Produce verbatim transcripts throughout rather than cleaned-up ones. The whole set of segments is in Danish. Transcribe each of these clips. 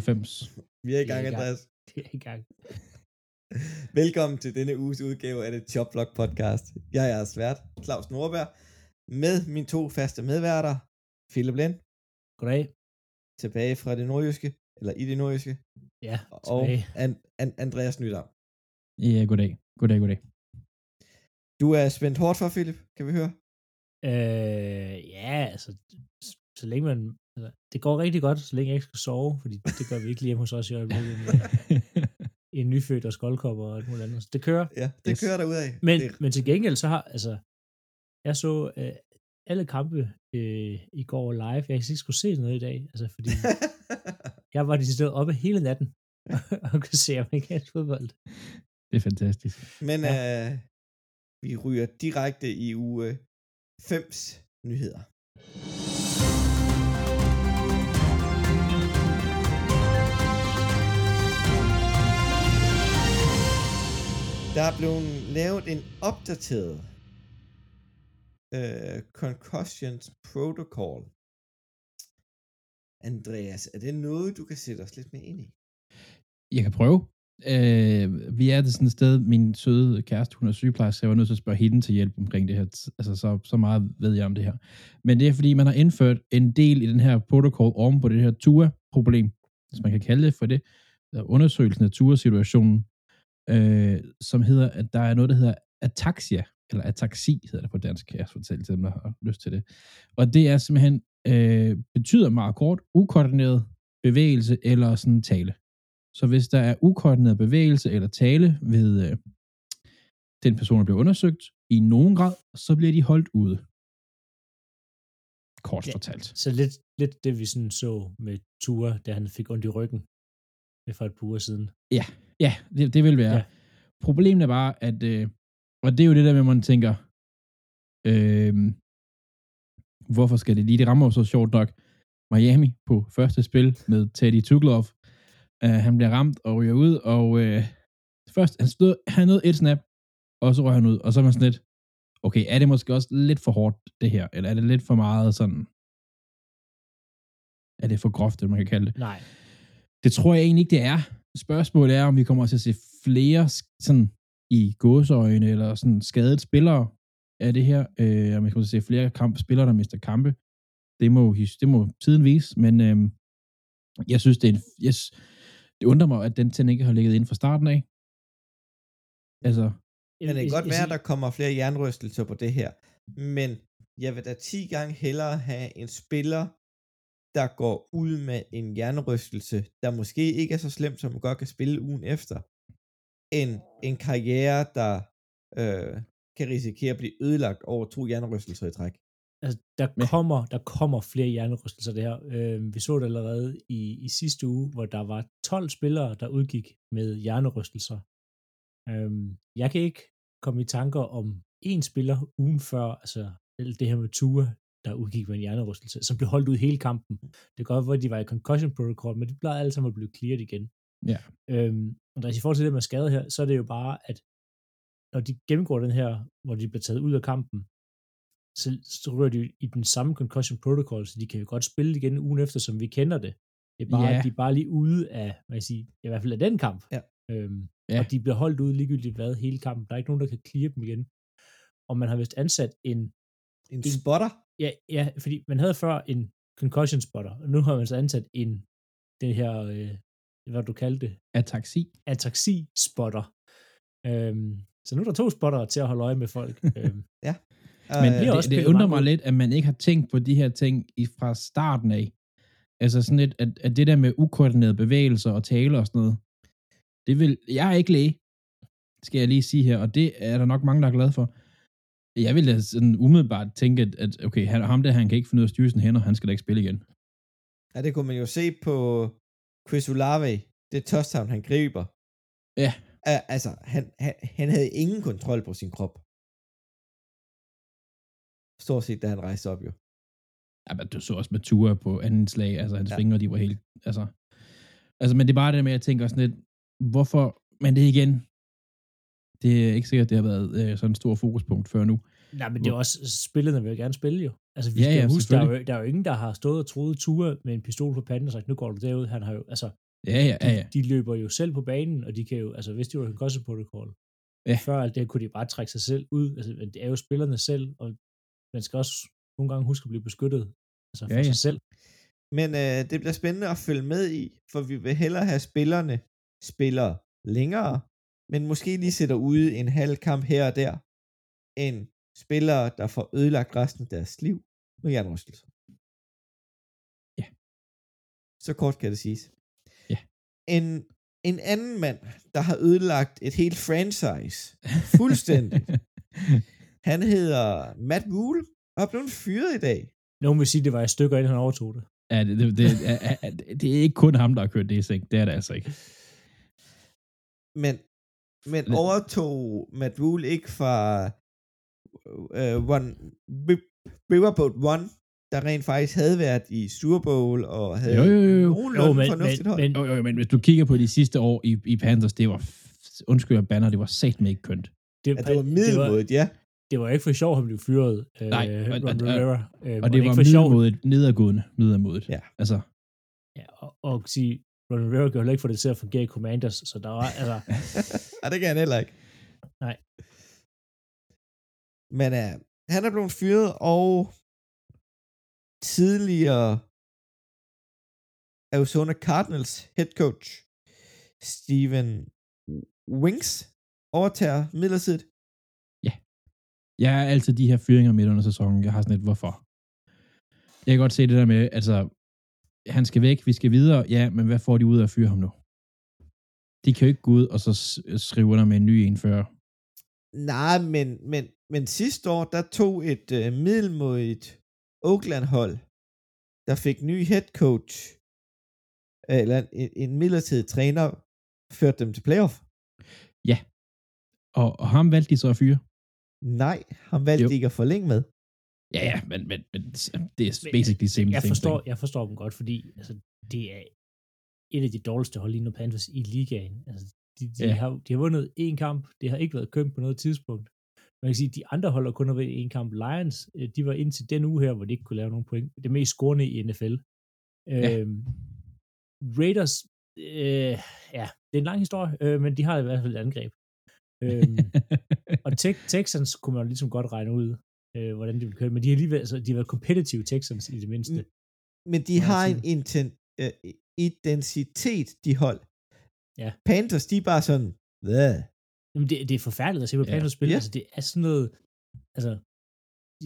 syvoghalvfems. Vi er i gang, Andreas. Vi er i gang. Velkommen til denne uges udgave af det Chop Block Podcast. Jeg er jeres vært, Claus Nordberg, med mine to faste medværter, Philip Lind. Goddag. Tilbage fra det nordjyske, eller i det nordjyske. Ja, tilbage. Og An- An- Andreas Nydam. Ja, goddag. Goddag, goddag. Du er spændt hårdt for, Philip, kan vi høre? Øh, ja, altså, så længe man... Altså, det går rigtig godt, så længe jeg ikke skal sove, fordi det gør vi ikke lige hjemme hos os i øjeblikket. En nyfødt og skoldkopper og et muligt andet. Så det kører. Ja, det yes. kører derudad. Men, det... men til gengæld, så har... Altså, jeg så øh, alle kampe øh, i går live. Jeg kan ikke skulle se noget i dag, altså, fordi jeg var decideret oppe hele natten og kunne se amerikansk fodbold. Det er fantastisk. Men ja. øh, vi ryger direkte i uge fems nyheder. Der er blevet lavet en opdateret uh, concussions protocol. Andreas, er det noget, du kan sætte os lidt mere ind i? Jeg kan prøve. Uh, vi er det sådan et sted, min søde kæreste, hun er sygeplejerske, så jeg var nødt til at spørge hende til hjælp omkring det her. Altså, så, så meget ved jeg om det her. Men det er, fordi man har indført en del i den her protocol oven på det her Tua-problem, hvis man kan kalde det for det. Undersøgelsen af Tua-situationen. Øh, som hedder, at der er noget, der hedder ataxia, eller ataxi hedder det på dansk, jeg fortæller til dem, der har lyst til det. Og det er simpelthen, øh, betyder meget kort, ukoordineret bevægelse eller sådan tale. Så hvis der er ukoordineret bevægelse eller tale ved øh, den person, der bliver undersøgt, i nogen grad, så bliver de holdt ude. Kort ja, fortalt. Så lidt, lidt det, vi sådan så med Tua, da han fik ondt i ryggen for et par uger siden. Ja, ja det, det vil være. Ja. Problemet er bare, at, øh, og det er jo det der med, man tænker, øh, hvorfor skal det lige, det rammer jo så sjovt nok, Miami på første spil med Teddy Tuglov. Uh, han bliver ramt og ryger ud, og øh, først, han stod, han nåede et snap, og så røg han ud, og så var man sådan lidt, okay, er det måske også lidt for hårdt, det her, eller er det lidt for meget sådan, er det for groft, det man kan kalde det? Nej. Det tror jeg egentlig ikke, det er. Spørgsmålet er, om vi kommer til at se flere sådan, i gåseøjne eller sådan, skadede spillere af det her. Øh, om vi kommer til at se flere kamp, spillere, der mister kampe. Det må, det må tiden vise, men øh, jeg synes, det, er en, jeg, det undrer mig, at den ting ikke har ligget inden fra starten af. Altså, men det kan godt være, at der kommer flere jernrystelser på det her, men jeg vil da ti gange hellere have en spiller, der går ud med en hjernerystelse, der måske ikke er så slem, som man godt kan spille ugen efter, end en karriere, der øh, kan risikere at blive ødelagt over to hjernerystelser i træk. Altså, der, kommer, der kommer flere hjernerystelser, det her. Øh, vi så det allerede i, i sidste uge, hvor der var tolv spillere, der udgik med hjernerystelser. Øh, jeg kan ikke komme i tanker om én spiller ugen før, altså det her med Tua, der udgik med en hjernerystelse, som blev holdt ud hele kampen. Det kan godt være, at de var i concussion protocol, men de plejede alle sammen at blive clearet igen. Ja. Øhm, og der, i forhold til det med skade her, så er det jo bare, at når de gennemgår den her, hvor de bliver taget ud af kampen, så, så rører de i den samme concussion protocol, så de kan jo godt spille det igen ugen efter, som vi kender det. Det er bare, ja. De er bare lige ude af, hvad jeg siger, i hvert fald af den kamp. Ja. Øhm, ja. Og de bliver holdt ude ligegyldigt hvad hele kampen. Der er ikke nogen, der kan cleare dem igen. Og man har vist ansat en En, en spotter? Ja, ja, fordi man havde før en concussion spotter, og nu har man så ansat en, den her, øh, hvad du kaldte det? Ataxi. Ataxi spotter. Øhm, så nu er der to spottere til at holde øje med folk. øhm. Ja. Øh, Men det, det, det undrer mig lidt, at man ikke har tænkt på de her ting fra starten af. Altså sådan lidt, at, at det der med ukoordinerede bevægelser og tale og sådan noget, det vil, jeg er ikke læge, skal jeg lige sige her, og det er der nok mange, der er glade for. Jeg ville da sådan umiddelbart tænke, at okay, ham der, han kan ikke finde ud af at styre sine hænder, han skal da ikke spille igen. Ja, det kunne man jo se på Chris Olave, det touchdown, han griber. Ja. Altså, han, han, han havde ingen kontrol på sin krop. Stort set, da han rejste op jo. Ja, men du så også med Tua på anden slag, altså hans ja. fingre, de var helt, altså. Altså, men det er bare det med, at tænke også lidt, hvorfor, men det igen, det er ikke sikkert, det har været øh, sådan en stor fokuspunkt før nu. Nej, men det er også, spillerne vil jo gerne spille jo. Altså, vi ja, skal ja, huske, der er, jo, der er jo ingen, der har stået og troet Tua med en pistol på panden og sagt, nu går du derud. Han har jo, altså, Ja, ja, ja. ja. De, de løber jo selv på banen, og de kan jo, altså hvis de var Concussion Protocol, ja. Før alt det her, kunne de bare trække sig selv ud. Altså, det er jo spillerne selv, og man skal også nogle gange huske at blive beskyttet altså for ja, ja. Sig selv. Men øh, det bliver spændende at følge med i, for vi vil hellere have spillerne spiller længere, men måske lige sætter ude en halv kamp her og der, end spillere, der får ødelagt resten af deres liv med hjernerystelser. Ja. Så kort kan det siges. Ja. En, en anden mand, der har ødelagt et helt franchise, fuldstændig, han hedder Matt Rhule, og er blevet fyret i dag. Nogen vil sige, det var et stykke, inden han overtog det. Ja, det, det, det, er, er, det er ikke kun ham, der har kørt det i seng. Det er det altså ikke. Men, men overtog Matt Rhule ikke fra uh, one, Riverboat One, der rent faktisk havde været i Super Bowl og havde nogenlunde fornuftigt hold? Jo, jo, men hvis du kigger på de sidste år i, i Panthers, det var, undskyld jeg banner, det var satme ikke kønt. Det, ja, det var middelmådet, ja. Det var ikke for sjovt, at han blev fyret. Nej, øh, og, Ron Rivera. Og, øh, og det var middelmodet, nedadgående middelmodet. Ja. Altså. Ja, og, og sige, Ron Rivera kan jo ikke få det til at fungere i Commanders, så der var, altså. Nej, det kan han heller ikke. Nej. Men uh, han er blevet fyret, og tidligere Arizona Cardinals head coach Steven Wings overtager midlertidigt. Jeg er altid de her fyringer midt under sæsonen. Jeg har sådan et, hvorfor? Jeg kan godt se det der med, altså, han skal væk, vi skal videre, ja, men hvad får de ud af at fyre ham nu? De kan jo ikke gå ud og så skrive under med en ny indfører. Nej, men, men, men sidste år, der tog et øh, middelmodigt Oakland-hold, der fik ny head coach, øh, eller en, en midlertidig træner, førte dem til playoff. Ja, og, og ham valgte de så at fyre. Nej, han valgte jo. Ikke at forlænge med. Ja, ja, men, men, men det er basically same jeg forstår, thing. Jeg forstår dem godt, fordi altså, det er et af de dårligste hold lige nu Panthers i ligaen. Altså, de, de, ja. har, de har vundet én kamp, det har ikke været kønt på noget tidspunkt. Man kan sige, at de andre hold kun har vundet én kamp. Lions, de var indtil den uge her, hvor de ikke kunne lave nogen point. Det mest scorende i N F L. Ja. Øhm, Raiders, øh, ja, det er en lang historie, øh, men de har i hvert fald et angreb. øhm, og te- Texans kunne man jo ligesom godt regne ud, øh, hvordan de ville køre, men de har alligevel, altså, de har været competitive Texans i det mindste. Men de har en inten- uh, identitet, de hold. Ja. Panthers, de er bare sådan, hvad? Jamen det, det er forfærdeligt at se på ja. Panthers spille, ja. Altså det er sådan noget, altså,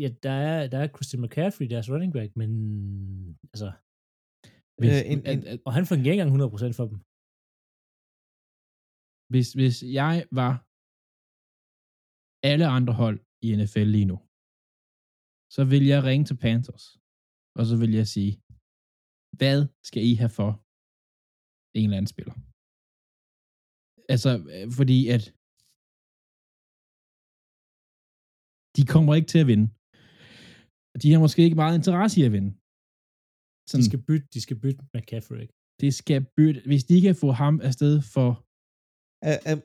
ja, der er, der er Christian McCaffrey, deres running back, men, altså, hvis, øh, en, en, og han får ikke engang hundrede procent for dem. Hvis, hvis jeg var alle andre hold i N F L lige nu, så vil jeg ringe til Panthers, og så vil jeg sige, hvad skal I have for en eller anden spiller? Altså, fordi at de kommer ikke til at vinde. De har måske ikke meget interesse i at vinde. Sådan, de skal bytte, de skal bytte McCaffrey. Det skal bytte, hvis de kan få ham afsted for Uh, uh,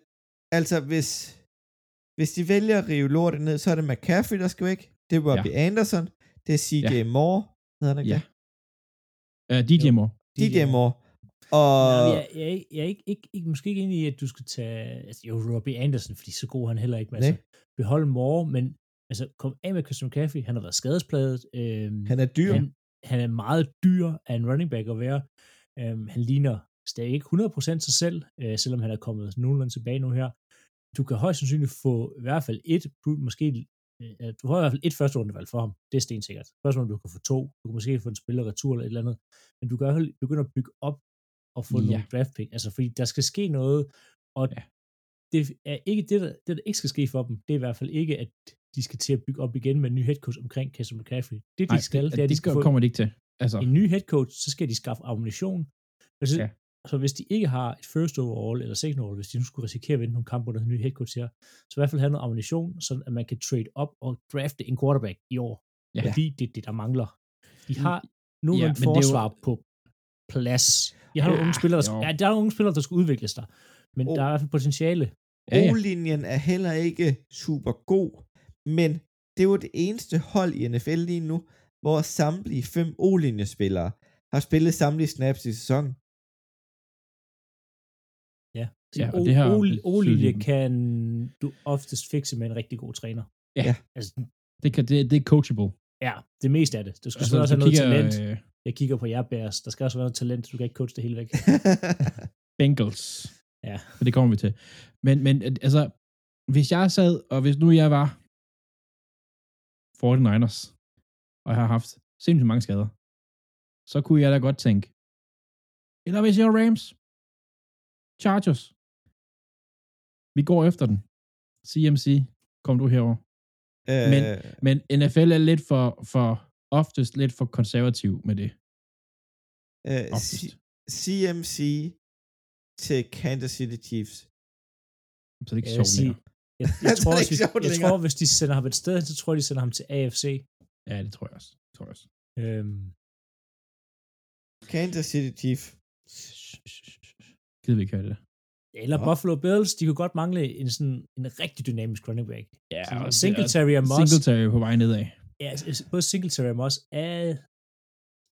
altså, hvis, hvis de vælger at rive lortet ned, så er det McCaffrey, der skal væk. Det er Robbie ja. Anderson. Det er C J ja. Moore. Hvad hedder han ikke? Ja. Uh, D J Moore. D J Moore. Og Nå, jeg, jeg, jeg er ikke, ikke, ikke, måske ikke enig i, at du skal tage altså, jo, Robbie Anderson, fordi så god han heller ikke. Men, altså, behold Moore, men altså, kom af med Christian McCaffrey. Han har været skadespladet. Øhm, han er dyr. Han, han er meget dyr af en running back at være. Øhm, han ligner stadig ikke hundrede procent sig selv, øh, selvom han er kommet nogenlunde tilbage nu her. Du kan højst sandsynligt få i hvert fald et, måske, øh, du har i hvert fald et første rundevalg for ham, det er stensikkert. Først om du kan få to, du kan måske få en spiller retur eller et eller andet, men du kan i hvert fald begynde at bygge op og få ja. Nogle draft pick, altså fordi der skal ske noget, og ja. det er ikke det der, det, der ikke skal ske for dem, det er i hvert fald ikke, at de skal til at bygge op igen med en ny head coach omkring Christian McCaffrey. Det de Nej, skal, det, det er, at de skal få kommer de ikke til. Altså. En ny head coach, så skal de skaffe ammunition, og så, ja. Så hvis de ikke har et first overall eller second overall, hvis de nu skulle risikere at vinde nogle kampe under den nye head coach her, så i hvert fald have noget ammunition, sådan at man kan trade op og drafte en quarterback i år. Ja. Fordi det er det, der mangler. De har nogle ja, forsvar var på plads. Jeg har ja, nogle unge spillere, der, ja, der er unge spillere, der skal udvikles der, men oh. der er i hvert fald potentiale. Ja, ja. O-linjen er heller ikke super god, men det er jo det eneste hold i N F L lige nu, hvor samtlige fem O-linjespillere har spillet samtlige snaps i sæsonen. Ja, og det her olie kan du oftest fikse med en rigtig god træner. Ja, altså, det, kan, det, det er coachable. Ja, det meste af det. Du skal altså, også have kigger, noget talent. Øh... Jeg kigger på jer, Bears. Der skal også være noget talent. Du kan ikke coache det hele væk. Bengals. Ja. Og det kommer vi til. Men, men altså, hvis jeg sad, og hvis nu jeg var forty-niners, og jeg har haft sindssygt mange skader, så kunne jeg da godt tænke, eller hvis jeg var Rams, Chargers, vi går efter den. C M C, kom du herover. Øh... Men, men N F L er lidt for, for oftest lidt for konservativ med det. Øh, C- C M C til Kansas City Chiefs. Så det er ikke sjovt længere. Jeg, jeg, jeg, tror, også, jeg, jeg tror, hvis de sender ham et sted, så tror jeg, de sender ham til A F C. Ja, det tror jeg også. Det tror jeg også. Øhm. Kansas City Chiefs. Gider vi ikke høre det? Eller oh. Buffalo Bills, de kunne godt mangle en sådan en rigtig dynamisk running back. Ja, og Singletary og Moss. Singletary på vej nedad. Ja, både Singletary og Moss er...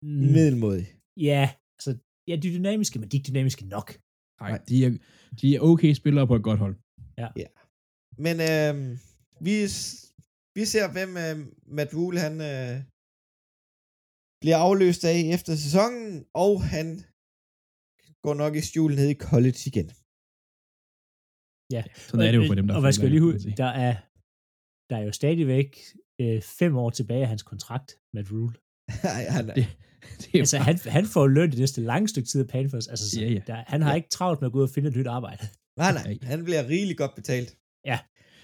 Mm, middelmodig. Ja, altså, ja, de er dynamiske, men de er ikke dynamiske nok. Nej, de er, de er okay spillere på et godt hold. Ja. Ja. Men øh, vi, vi ser, hvem øh, Matt Rhule, han øh, bliver afløst af efter sæsonen, og han går nok i stjul ned i college igen. Ja, sådan er det jo for dem, der og hvad skal jeg lige ud? Der er, der er jo stadigvæk øh, fem år tilbage af hans kontrakt med Rhule. Nej, han er... Det, det er altså, bare... han, han får løn det næste lange stykke tid af Panthers. Altså, så, ja, ja. Der, han har ja. ikke travlt med at gå ud og finde et nyt arbejde. Nej, nej. Han bliver rigeligt godt betalt. Ja.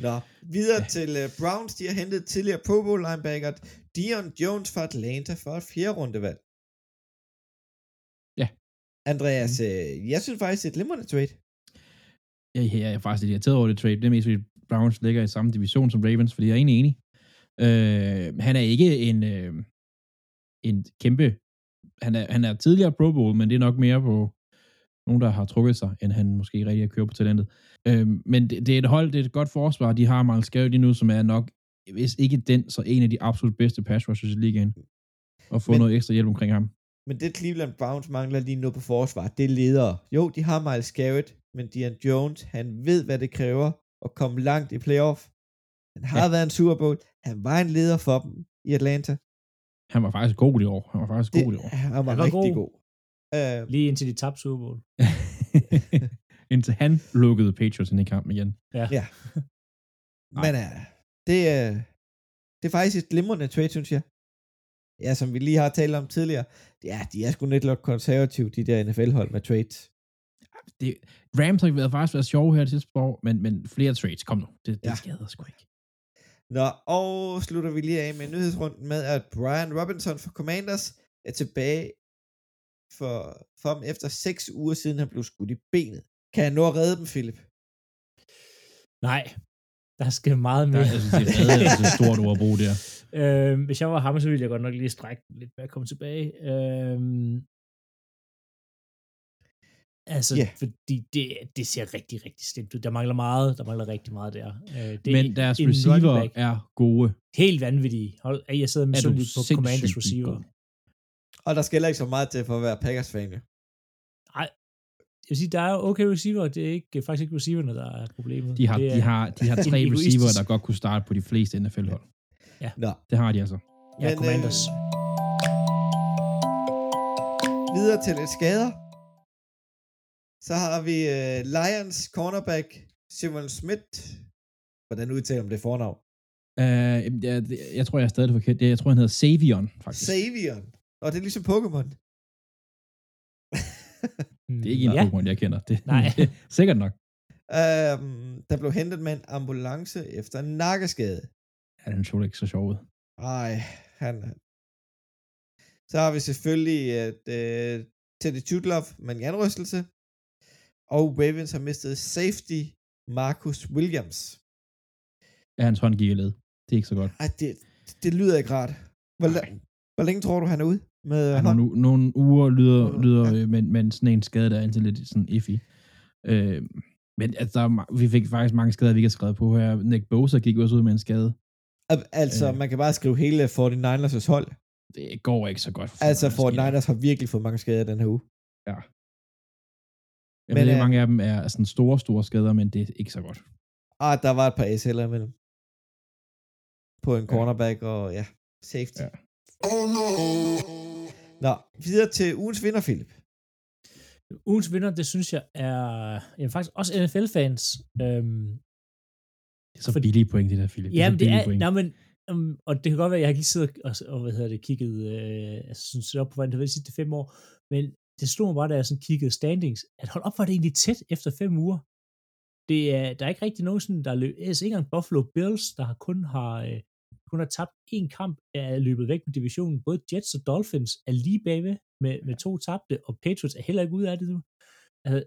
Nå, videre ja. til uh, Browns. De har hentet tidligere Pro Bowl linebacker Dion Jones fra Atlanta for et fjerde rundevalg. Ja. Andreas, mm. øh, jeg synes faktisk, det er et glimrende trade. Ja, jeg er faktisk lidt irriteret over det trade. Det er mest, fordi Browns ligger i samme division som Ravens, fordi jeg er egentlig enig. Øh, han er ikke en, øh, en kæmpe... Han er, han er tidligere Pro Bowl, men det er nok mere på nogen, der har trukket sig, end han måske rigtig har kørt på talentet. Øh, men det, det er et hold, det er et godt forsvar. De har Miles Garrett lige nu, som er nok, hvis ikke den, så en af de absolut bedste pass rushers i ligaen. Og få men, noget ekstra hjælp omkring ham. Men det Cleveland Browns mangler lige nu på forsvar, det er ledere. Jo, de har Miles Garrett, men Dion Jones, han ved, hvad det kræver at komme langt i playoff. Han har ja. været en Super Bowl. Han var en leder for dem i Atlanta. Han var faktisk god i år. Han var faktisk det, god i år. Han var, han var rigtig god. god. Uh, Lige indtil de tabte Super Bowl. Indtil han lukkede Patriots ind i kampen igen. Ja. ja. Men uh, det, uh, det er faktisk et glimrende trade, synes jeg. Ja, som vi lige har talt om tidligere. Ja, de er sgu lidt lidt konservative, de der N F L-hold med trades. Det, Rams har været faktisk været sjove her det sidste år, men, men flere trades, kom nu, det, det ja. skader sgu ikke. Nå, og slutter vi lige af med nyhedsrunden med, at Brian Robinson fra Commanders er tilbage for, for dem efter seks uger siden han blev skudt i benet. Kan han nå at redde dem, Philip? Nej, der skal meget mere. Nej, jeg synes, det er reddet, det er stort ord at bruge der. Øhm, hvis jeg var ham, så ville jeg godt nok lige strække lidt med at komme tilbage. Øhm Altså, yeah. fordi det, det ser rigtig, rigtig stemt ud. Der mangler meget, der mangler rigtig meget der. Det men deres receiver er gode. Helt vanvittige. Hold, jeg sidder med sådan på Commanders receiver. Og der skal heller ikke så meget til for at være Packers-fan. Nej. Jeg vil sige, der er okay receiver, det er ikke, faktisk ikke receiverne, der er problemet. De har, er, de har, de har tre receiver, der godt kunne starte på de fleste N F L-hold. Ja. ja. Det har de altså. Ja, men, Commanders. Øh, videre til lidt skader. Så har vi uh, Lions cornerback Simon Smith. Hvordan udtaler man det fornavn? Uh, jeg, jeg tror, jeg er stadig forkert. Jeg tror, han hedder Savion, faktisk. Savion? Og det er ligesom Pokémon. Det er ikke en ja. Pokémon, jeg kender. Det, nej. Sikkert nok. Uh, der blev hentet med en ambulance efter en nakkeskade. Ja, den så ikke så sjov ud. Ej, han... Så har vi selvfølgelig uh, Teddy Tutloff med en hjernerystelse. Og Ravens har mistet safety Marcus Williams. Ja, hans hånd gik i led. Det er ikke så godt. Ej, det, det lyder ikke rart. Hvor, la- Hvor længe tror du, han er ude med ja, hånd? Nogle, nogle uger lyder, lyder ja. men, men sådan en skade, der er indtil lidt sådan iffy. Øh, men altså, der er, vi fik faktisk mange skader, vi ikke har skrevet på her. Nick Bosa gik også ud med en skade. Altså, øh. man kan bare skrive hele forty-niners' hold. Det går ikke så godt. For altså, forty-niners har virkelig fået mange skader den her uge. Ja. Jeg men, ved ikke, mange af dem er sådan store, store skader, men det er ikke så godt. Ah, der var et par A C L'er imellem. På en cornerback og ja, safety. Ja. Oh no! Nå, videre til ugens vinder, Philip. Ugens vinder, det synes jeg er jamen, faktisk også N F L-fans. Øhm, det er så fordi, billige point, det der, Philip. Jamen, det er, det er nej, men, um, og det kan godt være, at jeg har ikke siddet og, og hvad hedder det, kigget, øh, altså synes jeg op på, hvad det var de sidste fem år, men det slog mig bare, da jeg sådan kiggede standings, at hold op, var det egentlig tæt efter fem uger. Det er, der er ikke rigtig nogen sådan, der løb, altså ikke engang Buffalo Bills, der har kun har, øh, kun har tabt én kamp, er løbet væk med divisionen. Både Jets og Dolphins er lige bagved med, med to tabte, og Patriots er heller ikke ude af det nu. Altså,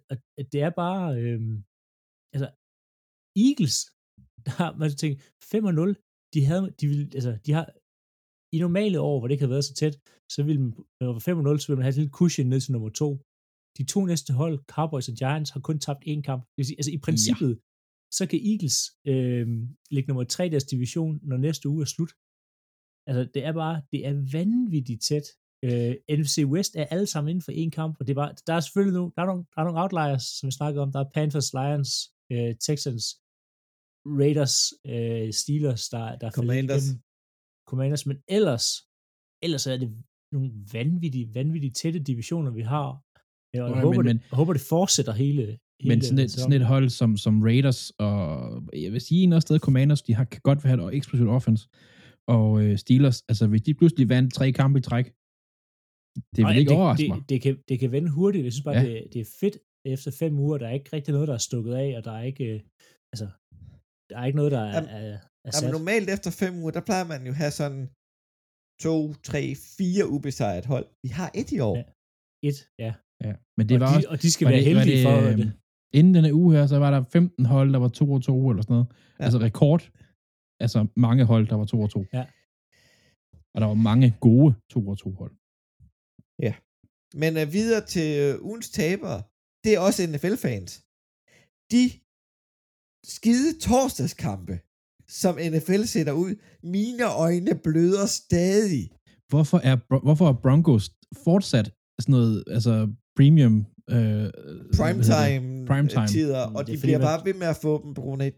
det er bare, øh, altså, Eagles, der man tænker, fem og nul, de havde, de ville, altså, de har, i normale år, hvor det ikke havde været så tæt, så ville man, over fem nul, så ville man have et lille cushion ned til nummer to. De to næste hold, Cowboys og Giants, har kun tabt én kamp. Det vil sige, altså i princippet, ja. Så kan Eagles øh, ligge nummer tre i deres division, når næste uge er slut. Altså det er bare, det er vanvittigt tæt. Øh, N F C West er alle sammen inden for én kamp, og det er bare, der er selvfølgelig nu, der er nogle, der er nogle outliers, som vi snakkede om. Der er Panthers, Lions, øh, Texans, Raiders, øh, Steelers, der, der er Commanders. Commanders, men ellers, ellers er det nogle vanvittige, vanvittige tætte divisioner, vi har. Jeg, jeg, håber, men, det, jeg håber, det fortsætter hele... hele men sådan et, sådan et hold som, som Raiders og... Jeg vil sige, en eller anden Commanders, de har, kan godt være et eksplosivt offense. Og øh, Steelers, altså hvis de pludselig vandt tre kampe i træk, det vil Ej, ikke det, overraske det, mig. Det kan, det kan vende hurtigt. Jeg synes bare, ja. det, det er fedt efter fem uger. Der er ikke rigtig noget, der er stukket af, og der er ikke... Øh, altså, der er ikke noget, der er, jamen, er, er sat. Jamen, normalt efter fem uger, der plejer man jo at have sådan to, tre, fire ubesejret hold. Vi har et i år. Ja. Et, ja. Ja, men det og var de, også, og de skal være det, heldige det, for det. Inden denne uge her, så var der femten hold, der var to og to eller sådan noget. Ja. Altså rekord. Altså mange hold, der var to og to. Ja. Og der var mange gode to og to hold. Ja. Men uh, videre til uh, ugens tabere, det er også N F L-fans. De skide torsdagskampe, som N F L sætter ud, mine øjne bløder stadig. Hvorfor er, hvorfor er Broncos fortsat sådan noget, altså premium øh, primetime prime tider, og de bliver man, bare ved med at få dem på grund af,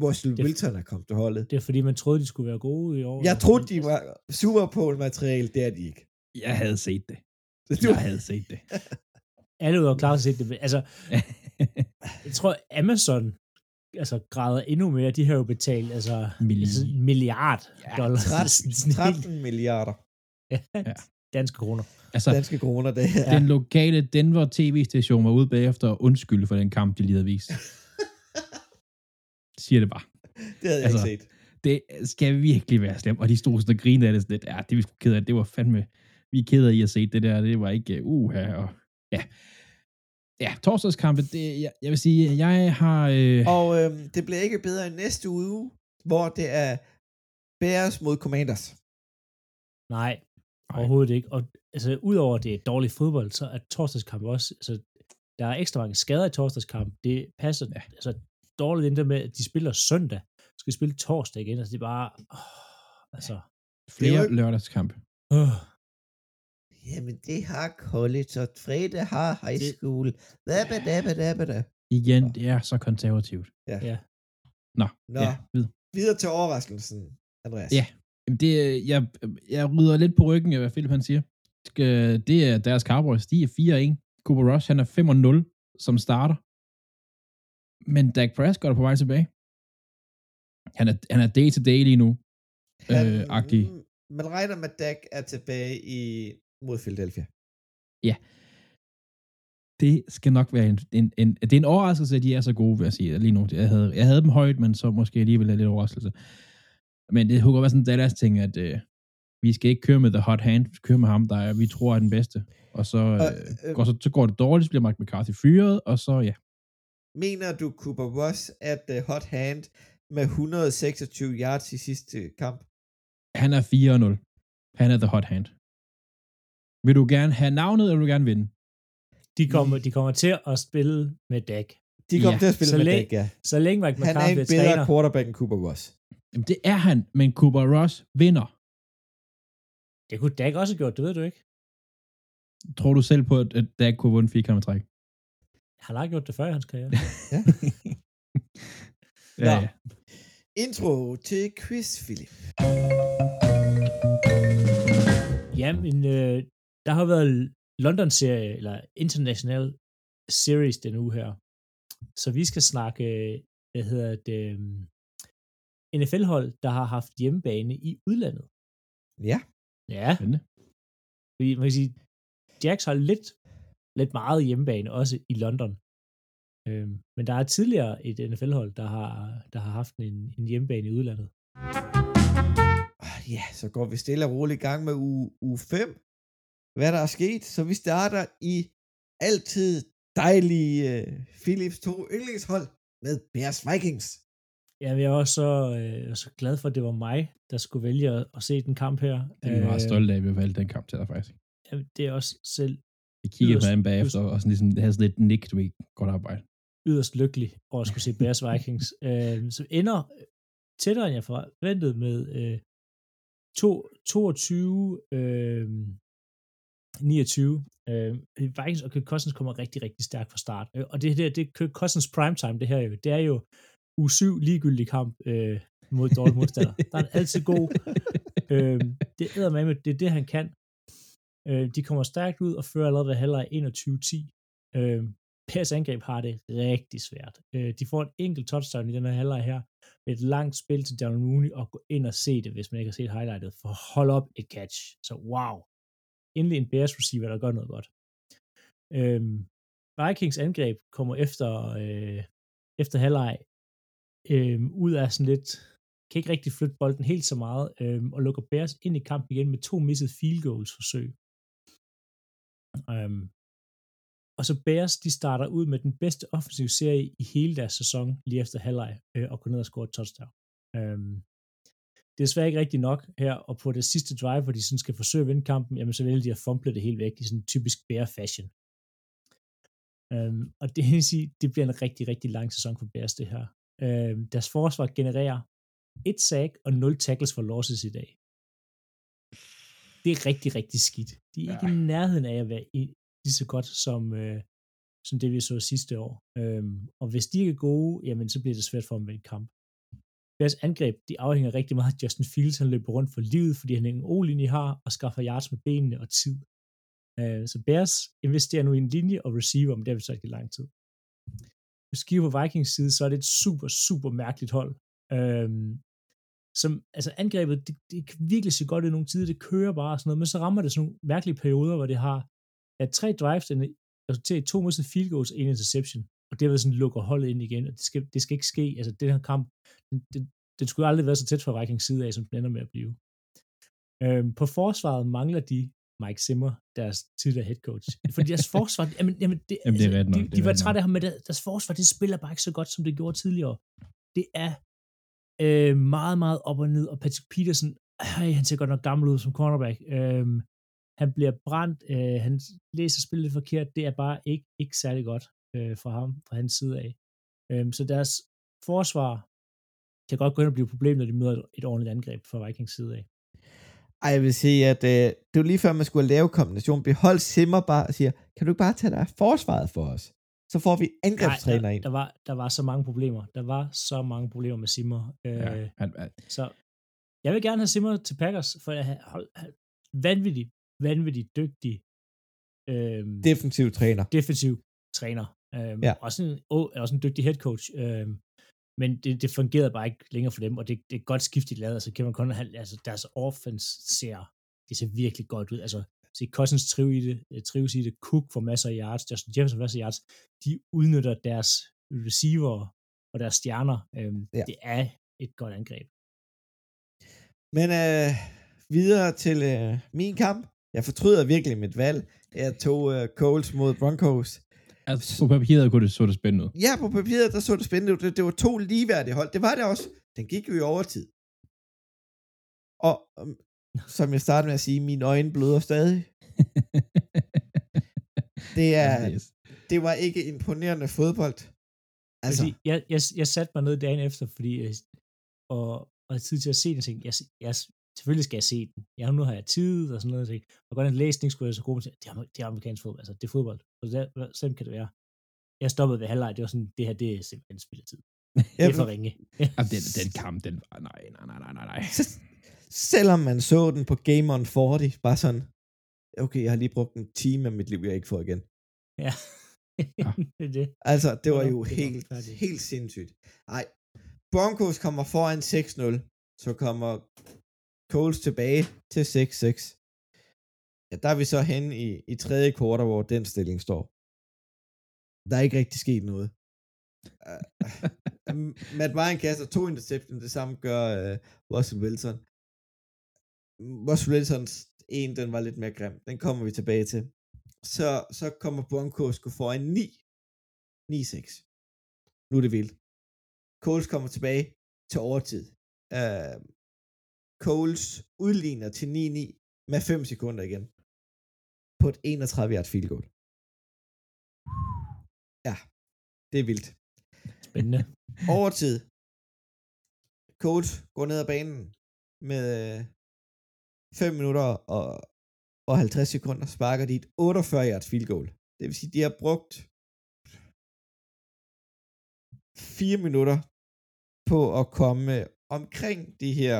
hvor Wilson er kommet til holdet. Det er fordi, man troede, de skulle være gode i år. Jeg troede, de var Superbowl-materiale, det er de ikke. Jeg havde set det. Jeg havde set det. Alle ud og klar til at se det. Altså, jeg tror, Amazon altså, græder endnu mere. De har jo betalt altså, altså en milliard ja, dollar. tretten, tretten milliarder. Ja. Danske kroner. Altså, danske kroner, det her. Den lokale Denver T V-station var ude bagefter og undskylde for den kamp, de lige havde vist. Siger det bare. Det havde altså, jeg ikke set. Det skal virkelig være slemt, og de stod sådan og grinede af det sådan lidt. Ja, det er vi sgu ked af. Det var fandme, vi er ked af, I har set det der. Det var ikke uha. Og, ja, ja torsdagskampe, det, jeg, jeg vil sige, jeg har... Øh... Og øh, det bliver ikke bedre end næste uge, hvor det er Bears mod Commanders. Nej. Overhovedet ikke. Og altså, udover det er dårlig fodbold, så er torsdagskamp også, altså, der er ekstra mange skader i torsdagskamp. Det passer ja. altså, dårligt ind der med, at de spiller søndag. Så skal de spille torsdag igen, altså det er bare... Oh, altså, flere jo... lørdagskamp. Uh. Jamen, det har college, og fredag har high school. Hvad er det, da? Igen, det er så konservativt. Ja. ja. Nå, Nå. Ja, videre. videre til overraskelsen, Andreas. Ja. Det, jeg, jeg rydder lidt på ryggen af, hvad Philip han siger. Det er deres Cowboys, de er fire og en. Cooper Rush, han er fem og nul som starter. Men Dak Prescott er på vej tilbage. Han er, han er day-to-day lige nu. Han, øh, agtig. Man regner med, at Dak er tilbage i, mod Philadelphia. Ja. Det skal nok være en, en, en... Det er en overraskelse, at de er så gode, vil jeg sige, lige nu. Jeg havde, jeg havde dem højt, men så måske alligevel er lidt overraskelse. Men det kunne godt være sådan en Dallas-ting, at øh, vi skal ikke køre med the hot hand, vi skal køre med ham, der er, vi tror er den bedste. Og så, øh, og, øh, går, så, så går det dårligt, så bliver Mike McCarthy fyret, og så ja. Mener du, Cooper Rush, at the hot hand med et hundrede og seksogtyve yards i sidste kamp? Han er fire og nul. Han er the hot hand. Vil du gerne have navnet, eller vil du gerne vinde? De kommer, de kommer til at spille med Dak. De kommer ja. til at spille så med Dak, ja. Så længe Mike McCarthy træner. Han er en bedre træner. Quarterback end Cooper Rush. Jamen, det er han, men Cooper Rush vinder. Det kunne Dak også have gjort, det ved du ikke. Tror du selv på, at Dak kunne have vundet fire kampe i træk? Han har gjort det før i hans karriere. Ja. Nå. Ja. Intro til quiz, Philip. Jamen, øh, der har været London-serie, eller International Series den uge her. Så vi skal snakke, hvad hedder det, N F L-hold, der har haft hjemmebane i udlandet. Ja. Ja. Fordi man kan sige, Jacks har lidt, lidt meget hjemmebane, også i London. Øhm, men der er tidligere et N F L-hold, der har, der har haft en, en hjemmebane i udlandet. Ja, så går vi stille og roligt i gang med uge fem. Hvad der er sket, så vi starter i altid dejlige uh, Philips to yndlingshold med Bears Vikings. Ja, jeg var også så, øh, så glad for, at det var mig, der skulle vælge at, at se den kamp her. Det er vi meget stolte af, at vi valgte den kamp til dig, faktisk. Ja, det er også selv... Vi kiggede på ham bagefter, og sådan ligesom, det havde sådan et nik, du ikke godt arbejde. Yderst lykkelig over at skulle se Bears Vikings. øh, så ender tættere, end jeg forventede, med øh, toogtyve niogtyve. Øh, Vikings og Kirk Cousins kommer rigtig, rigtig stærkt fra start. Og det her, det er Kirk Cousins primetime, det her jo. Det er jo uge syv ligegyldig kamp øh, mod dårlige modstandere. Der er han altid god. Øh, det æder med, det er det, han kan. Øh, de kommer stærkt ud og fører allerede ved halvleg enogtyve ti. Øh, Bears angreb har det rigtig svært. Øh, de får en enkelt touchdown i den her halvleg her, med et langt spil til Darnell Mooney, og gå ind og se det, hvis man ikke har set highlightet, for hold op et catch. Så wow. Endelig en Bears receiver, der gør noget godt. Øh, Vikings angreb kommer efter, øh, efter halvleg øh, ud af sådan lidt, kan ikke rigtig flytte bolden helt så meget, øh, og lukker Bears ind i kampen igen med to missede field goals forsøg. Øhm, og så Bears, de starter ud med den bedste offensive serie i hele deres sæson, lige efter halvleg, øh, og går ned og scorer et touchdown. Øhm, det er desværre ikke rigtigt nok her, og på det sidste drive, hvor de sådan skal forsøge at vinde kampen, jamen så vælger de at fumble det helt væk i sådan typisk Bear-fashion. Øhm, og det vil sige, det bliver en rigtig, rigtig lang sæson for Bears, det her. Øhm, deres forsvar genererer et sack og nul tackles for losses i dag. Det er rigtig, rigtig skidt. De er ikke ja. i nærheden af at være lige så godt, som, øh, som det vi så sidste år. Øhm, og hvis de ikke er gode, jamen, så bliver det svært for at vinde kamp. Deres angreb, de afhænger rigtig meget af Justin Fields. Han løber rundt for livet, fordi han ingen O-linje har, og skaffer yards med benene og tid. Øh, så Bears investerer nu i en linje og receiver, men det har vi så ikke i lang tid. Hvis vi kigger på Vikings side, så er det et super, super mærkeligt hold. Øh, som, altså angrebet, det, det kan virkelig se godt ud i nogle tider, det kører bare og sådan noget, men så rammer det sådan nogle mærkelige perioder, hvor det har ja, tre drives, den resulterer i to modsatte field goals, en interception, og derved sådan lukker holdet ind igen, og det skal, det skal ikke ske, altså den her kamp, den, den, den skulle aldrig være så tæt fra Vikings side af, som den ender med at blive. Øhm, på forsvaret mangler de Mike Zimmer, deres tidligere head coach, for deres forsvar, jamen, jamen, det, jamen, det er altså, nok, de, de var trætte af ham, men deres forsvar, det spiller bare ikke så godt, som det gjorde tidligere. Det er Øh, meget, meget op og ned, og Patrick Peterson, øh, han ser godt nok gammel ud som cornerback. Øh, han bliver brændt, øh, han læser spillet forkert, det er bare ikke, ikke særlig godt øh, fra ham, fra hans side af. Øh, så deres forsvar kan godt gå hen og blive et problem, når de møder et ordentligt angreb fra Vikings side af. Ej, jeg vil sige, at øh, det var lige før, man skulle lave kombinationen, behold Zimmer bare og siger, kan du ikke bare tage dig af forsvaret for os? Så får vi angrebstræner ind. Der, der, var, der var så mange problemer. Der var så mange problemer med Zimmer. Øh, ja, han, han. Så jeg vil gerne have Zimmer til Packers, for jeg har vanvittig, vanvittig dygtig øh, defensiv træner. Defensiv træner. Øh, ja. også, en, også en dygtig head coach. Øh, men det, det fungerede bare ikke længere for dem, og det, det er godt skiftigt lavet. Altså, Kevin Conner, altså deres offense ser, det ser virkelig godt ud. Altså, så Cousins trives i det, trives i det, Cook får masser af yards, Justin Jefferson får masser af yards, de udnytter deres receiver og deres stjerner. Øhm, ja. Det er et godt angreb. Men øh, videre til øh, min kamp. Jeg fortryder virkelig mit valg. Jeg tog øh, Colts mod Broncos. Altså, på papiret så det spændende ud. Ja, på papiret der så det spændende ud. Det, det var to ligeværdige hold. Det var det også. Den gik jo i overtid. Og øh, som jeg startede med at sige, mine øjne bløder stadig. Det er, det var ikke imponerende fodbold. Altså, jeg, jeg, jeg satte mig ned dagen efter, fordi og, og tid til at se den, tænkte jeg, jeg, selvfølgelig skal jeg se den. Jeg nu har jeg tid og sådan noget. Tænkte, og godt en læsning skulle jeg så god med, det er amerikansk fodbold, altså det er fodbold. Så sådan kan det være. jeg stoppede ved halvleg, det var sådan, det her, det er simpelthen spilletid. Det er for ringe. Jamen, den, den kamp, den var, nej, nej, nej, nej, nej. Så, selvom man så den på Game on fyrre, bare sådan, okay, jeg har lige brugt en time af mit liv, jeg ikke får igen. Ja. Ja. Det er det. Altså, det var jo det var helt, helt sindssygt. Ej, Broncos kommer foran seks nul, så kommer Colts tilbage til seks seks. Ja, der er vi så henne i, i tredje kvartal, hvor den stilling står. Der er ikke rigtig sket noget. Uh, Matt Ryan kaster to interceptions, det samme gør uh, Russell Wilson. Russell Wilsons en, den var lidt mere grim. Den kommer vi tilbage til. Så, så kommer Broncos sgu foran ni seks. Nu er det vildt. Coles kommer tilbage til overtid. Uh, Coles udligner til ni ni med fem sekunder igen. På et enogtredive yard field goal. Ja, det er vildt. Spændende. Overtid. Coles går ned ad banen med fem minutter og, og halvtreds sekunder, sparker de et otteogfyrre yard field goal. Det vil sige, de har brugt fire minutter på at komme omkring de her,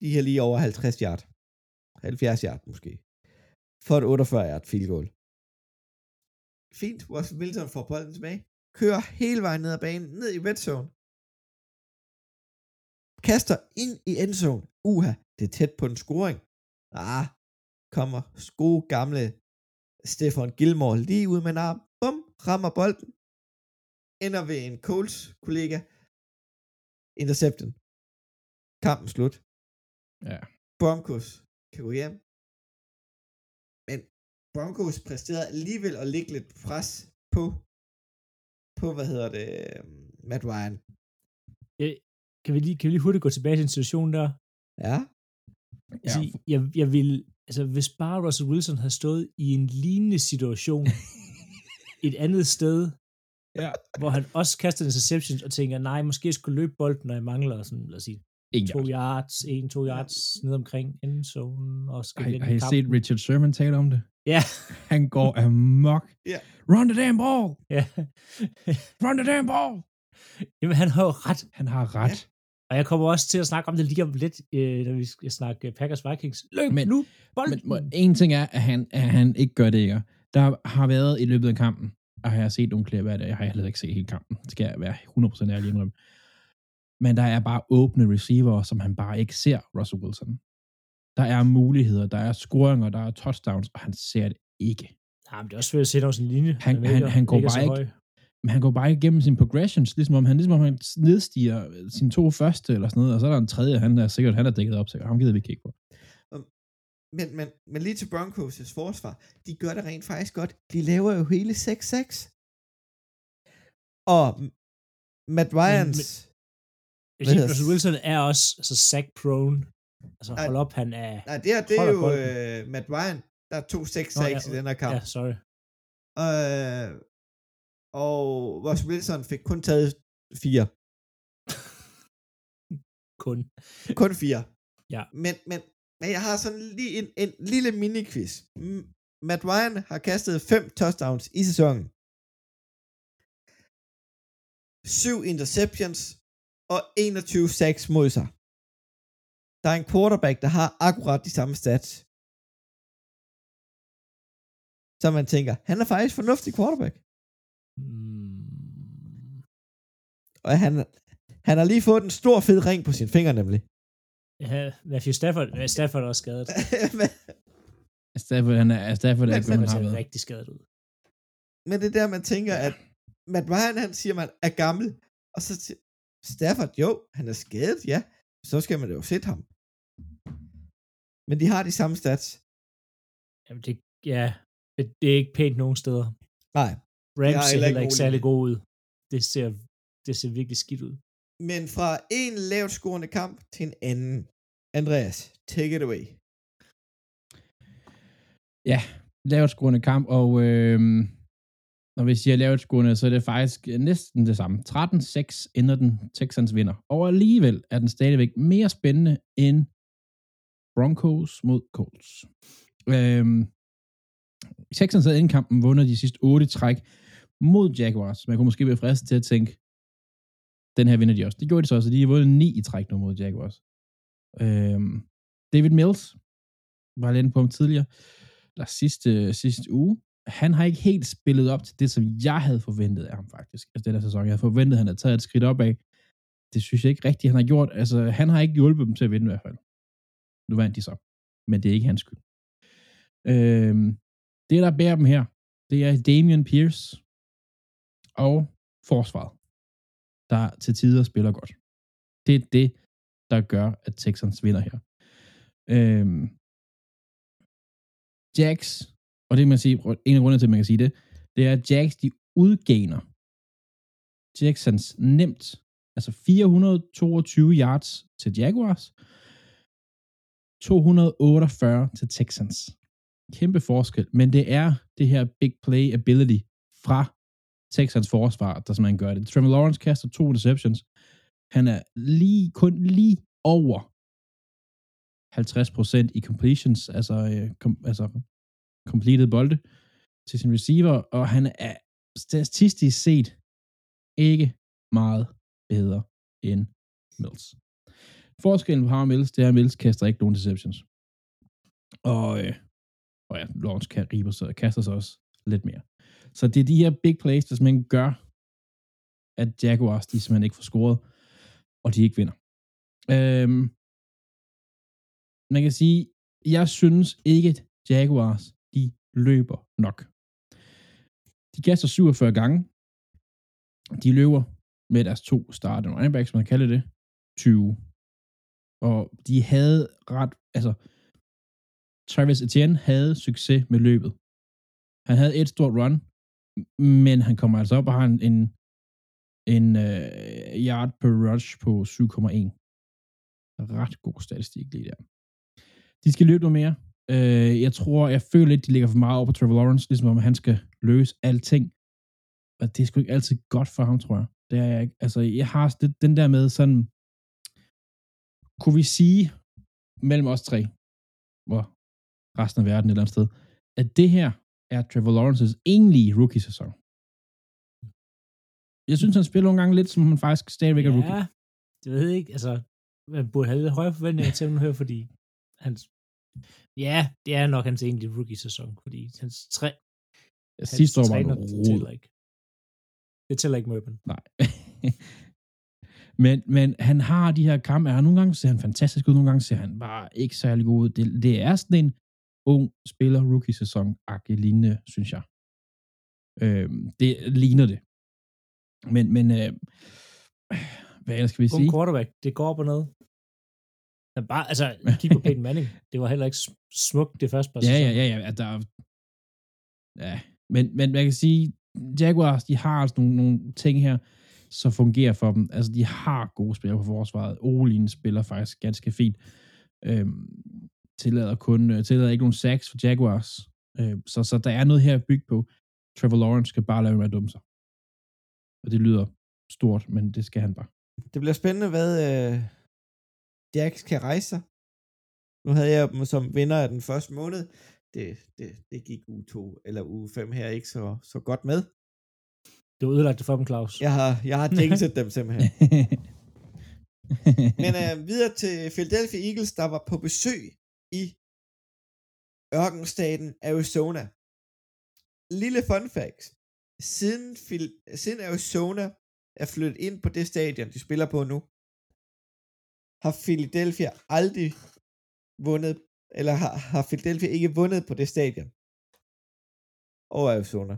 de her lige over halvtreds yard. halvfjerds yard måske. For et otteogfyrre yard field goal. Fint, Russell Wilson får bolden tilbage, kører hele vejen ned ad banen, ned i red zone, kaster ind i endzone, uha, det er tæt på en scoring, ah, kommer gode gamle Stefan Gilmore lige ud med en arm, bum, rammer bolden, ender ved en Colts kollega, intercepten, kampen slut, ja. Broncos kan gå hjem, men Broncos præsterede alligevel at lægge lidt pres på, på hvad hedder det, Matt Ryan. Øh, kan, vi lige, kan vi lige hurtigt gå tilbage til en situation der? Ja. Altså, ja. Jeg, jeg vil, altså, hvis bare Russell Wilson havde stået i en lignende situation et andet sted, ja, hvor han også kaster interceptions og tænker, nej, måske jeg skulle løbe bolden, når jeg mangler sådan, lad os sige, to yards, en, to yards, ned omkring endzonen, og skal vinde kampen. Har I set Richard Sherman tale om det? Ja. Han går amok. Yeah. Run the damn ball! Ja. Run the damn ball! Jamen, han har jo ret. Han har ret. Ja. Og jeg kommer også til at snakke om det lige om lidt, øh, når vi skal snakke Packers Vikings. Løb men, nu, bolden! Men en ting er, at han, at han ikke gør det, ikke? Der har været i løbet af kampen, og jeg har set nogle klip af det, jeg har heller ikke set hele kampen, det skal jeg være hundrede procent ærlig indrømme. Men der er bare åbne receiver, som han bare ikke ser, Russell Wilson. Der er muligheder, der er scoringer, der er touchdowns, og han ser det ikke. Nej, men det er også ved at sætte over sin linje. Han, han, han, går bare ikke, men han går bare ikke igennem sine progressions, ligesom om han, ligesom om han nedstiger sine to første, eller sådan noget, og så er der en tredje, han er sikkert, han er dækket op, sikkert. Ham gider vi kigge på. Men, men, men lige til Broncos' forsvar, de gør det rent faktisk godt. De laver jo hele seks seks. Og Matt Ryans... Men, men, jeg siger, Russell Wilson er også altså sack-prone. Altså hold nej, op, han er... Nej, det er, det er jo uh, Matt Ryan, der er to seks seks ja, i den her kamp. Ja, sorry. Uh, og Russell Wilson fik kun taget fire. kun. Kun fire. Ja. Men, men, men jeg har sådan lige en, en lille mini-quiz. Matt Ryan har kastet fem touchdowns i sæsonen. Syv interceptions og enogtyve sacks mod sig. Der er en quarterback, der har akkurat de samme stats. Så man tænker, han er faktisk fornuftig quarterback. Mm. Og han, han har lige fået en stor fed ring på sine fingre, nemlig. Ja, Matthew Stafford, Stafford er også skadet. Stafford, han er, Stafford er ikke, han har været rigtig skadet ud. Men det der, man tænker, at Matt Ryan, han siger, man er gammel, og så t- Stafford, jo, han er skadet, ja. Så skal man jo sætte ham. Men de har de samme stats. Jamen det, ja, det er ikke pænt nogen steder. Nej. Rams ser heller ikke særlig god ud. Det ser, det ser virkelig skidt ud. Men fra en lavt scorende kamp til en anden. Andreas, take it away. Ja, lavt scorende kamp, og øh, når vi siger lavt scorende, så er det faktisk næsten det samme. tretten seks ender den, Texans vinder. Og alligevel er den stadigvæk mere spændende end Broncos mod Colts. Øhm, Texans havde inden kampen vundet de sidste otte træk, mod Jaguars. Man kunne måske være friste til at tænke, den her vinder de også. Det gjorde de så også, de har vundet ni i træk nu mod Jaguars. Øhm, David Mills, var lidt på ham tidligere, eller sidste, sidste uge, han har ikke helt spillet op til det, som jeg havde forventet af ham faktisk. Altså den her sæson, jeg havde forventet, at han havde taget et skridt opad. Det synes jeg ikke rigtigt, han har gjort. Altså han har ikke hjulpet dem til at vinde i hvert fald. Nu vandt de så, men det er ikke hans skyld. Øhm, det, der bærer dem her, det er Damian Pierce og forsvaret, der til tider spiller godt. Det er det, der gør, at Texans vinder her. Øhm, Jags, og det man siger, en af grundene til, at man kan sige det, det er, at Jags, de udgainer Texans nemt, altså fire hundrede og toogtyve yards til Jaguars, to hundrede og otteogfyrre til Texans. Kæmpe forskel, men det er det her big play ability fra Texans forsvar, der som man gør det. Trevor Lawrence kaster to interceptions. Han er lige, kun lige over halvtreds procent i completions, altså, kom, altså completed bolde til sin receiver, og han er statistisk set ikke meget bedre end Mills. Forskellen på ham og Mills, det er, at Mills kaster ikke nogen interceptions. Og, øh, og ja, Lawrence kan ribe sig og kaster sig også lidt mere. Så det er de her big plays, der man gør, at Jaguars, de simpelthen ikke får scoret, og de ikke vinder. Øhm, man kan sige, jeg synes ikke, at Jaguars, de løber nok. De kaster syvogfyrre gange. De løber med deres to starter running backs, man kalder det, tyve. Og de havde ret, altså, Travis Etienne havde succes med løbet. Han havde et stort run, men han kommer altså op og har en, en, en uh, yard per rush på syv komma en. Ret god statistik lige der. De skal løbe noget mere. Uh, jeg tror, jeg føler lidt, de ligger for meget over på Trevor Lawrence, ligesom om han skal løse alting. Og det er sgu ikke altid godt for ham, tror jeg. Det er jeg ikke. Altså, jeg har lidt den der med sådan, kunne vi sige, mellem os tre, hvor resten af verden et eller andet sted, at det her er Trevor Lawrences egentlige rookie-sæson. Jeg synes, han spiller nogle gange lidt, som han faktisk stadigvæk er ja, rookie. Ja, det ved jeg ikke. Altså, man burde have lidt højere forventninger til ham her, fordi hans... Ja, det er nok hans egentlige rookie-sæson, fordi hans tre... Ja, sidste år var han rod. Det tæller ikke Mervin. Nej. men, men han har de her kampe, og nogle gange ser han fantastisk ud, nogle gange ser han bare ikke særlig god ud. Det, det er sådan en ung spiller rookie-sæson-agtig lignende, synes jeg. Øh, det ligner det. Men, men øh, hvad ellers skal vi sige? Ung quarterback, det går op og ned. Han bare, altså, kig på Peyton Manning. Det var heller ikke smukt det første par sæsoner. Ja, ja, ja. ja, der, ja. Men, men man kan sige, Jaguars, de har altså nogle, nogle ting her, som fungerer for dem. Altså, de har gode spillere på forsvaret. Olin spiller faktisk ganske fint. Øh, tillader kun, tillader ikke nogen sacks for Jaguars. Øh, så, så der er noget her at bygge på. Trevor Lawrence skal bare lade være med at dumme sig. Og det lyder stort, men det skal han bare. Det bliver spændende, hvad øh, Jags kan rejse sig. Nu havde jeg dem som vinder af den første måned. Det, det, det gik uge to eller uge fem her ikke så, så godt med. Det var ødelagt for dem, Claus. Jeg har, jeg har jinxet dem simpelthen. Men øh, videre til Philadelphia Eagles, der var på besøg i ørkenstaten Arizona. Lille fun fact. Siden, Phil- siden Arizona er flyttet ind på det stadion, de spiller på nu, har Philadelphia aldrig vundet, eller har, har Philadelphia ikke vundet på det stadion over Arizona.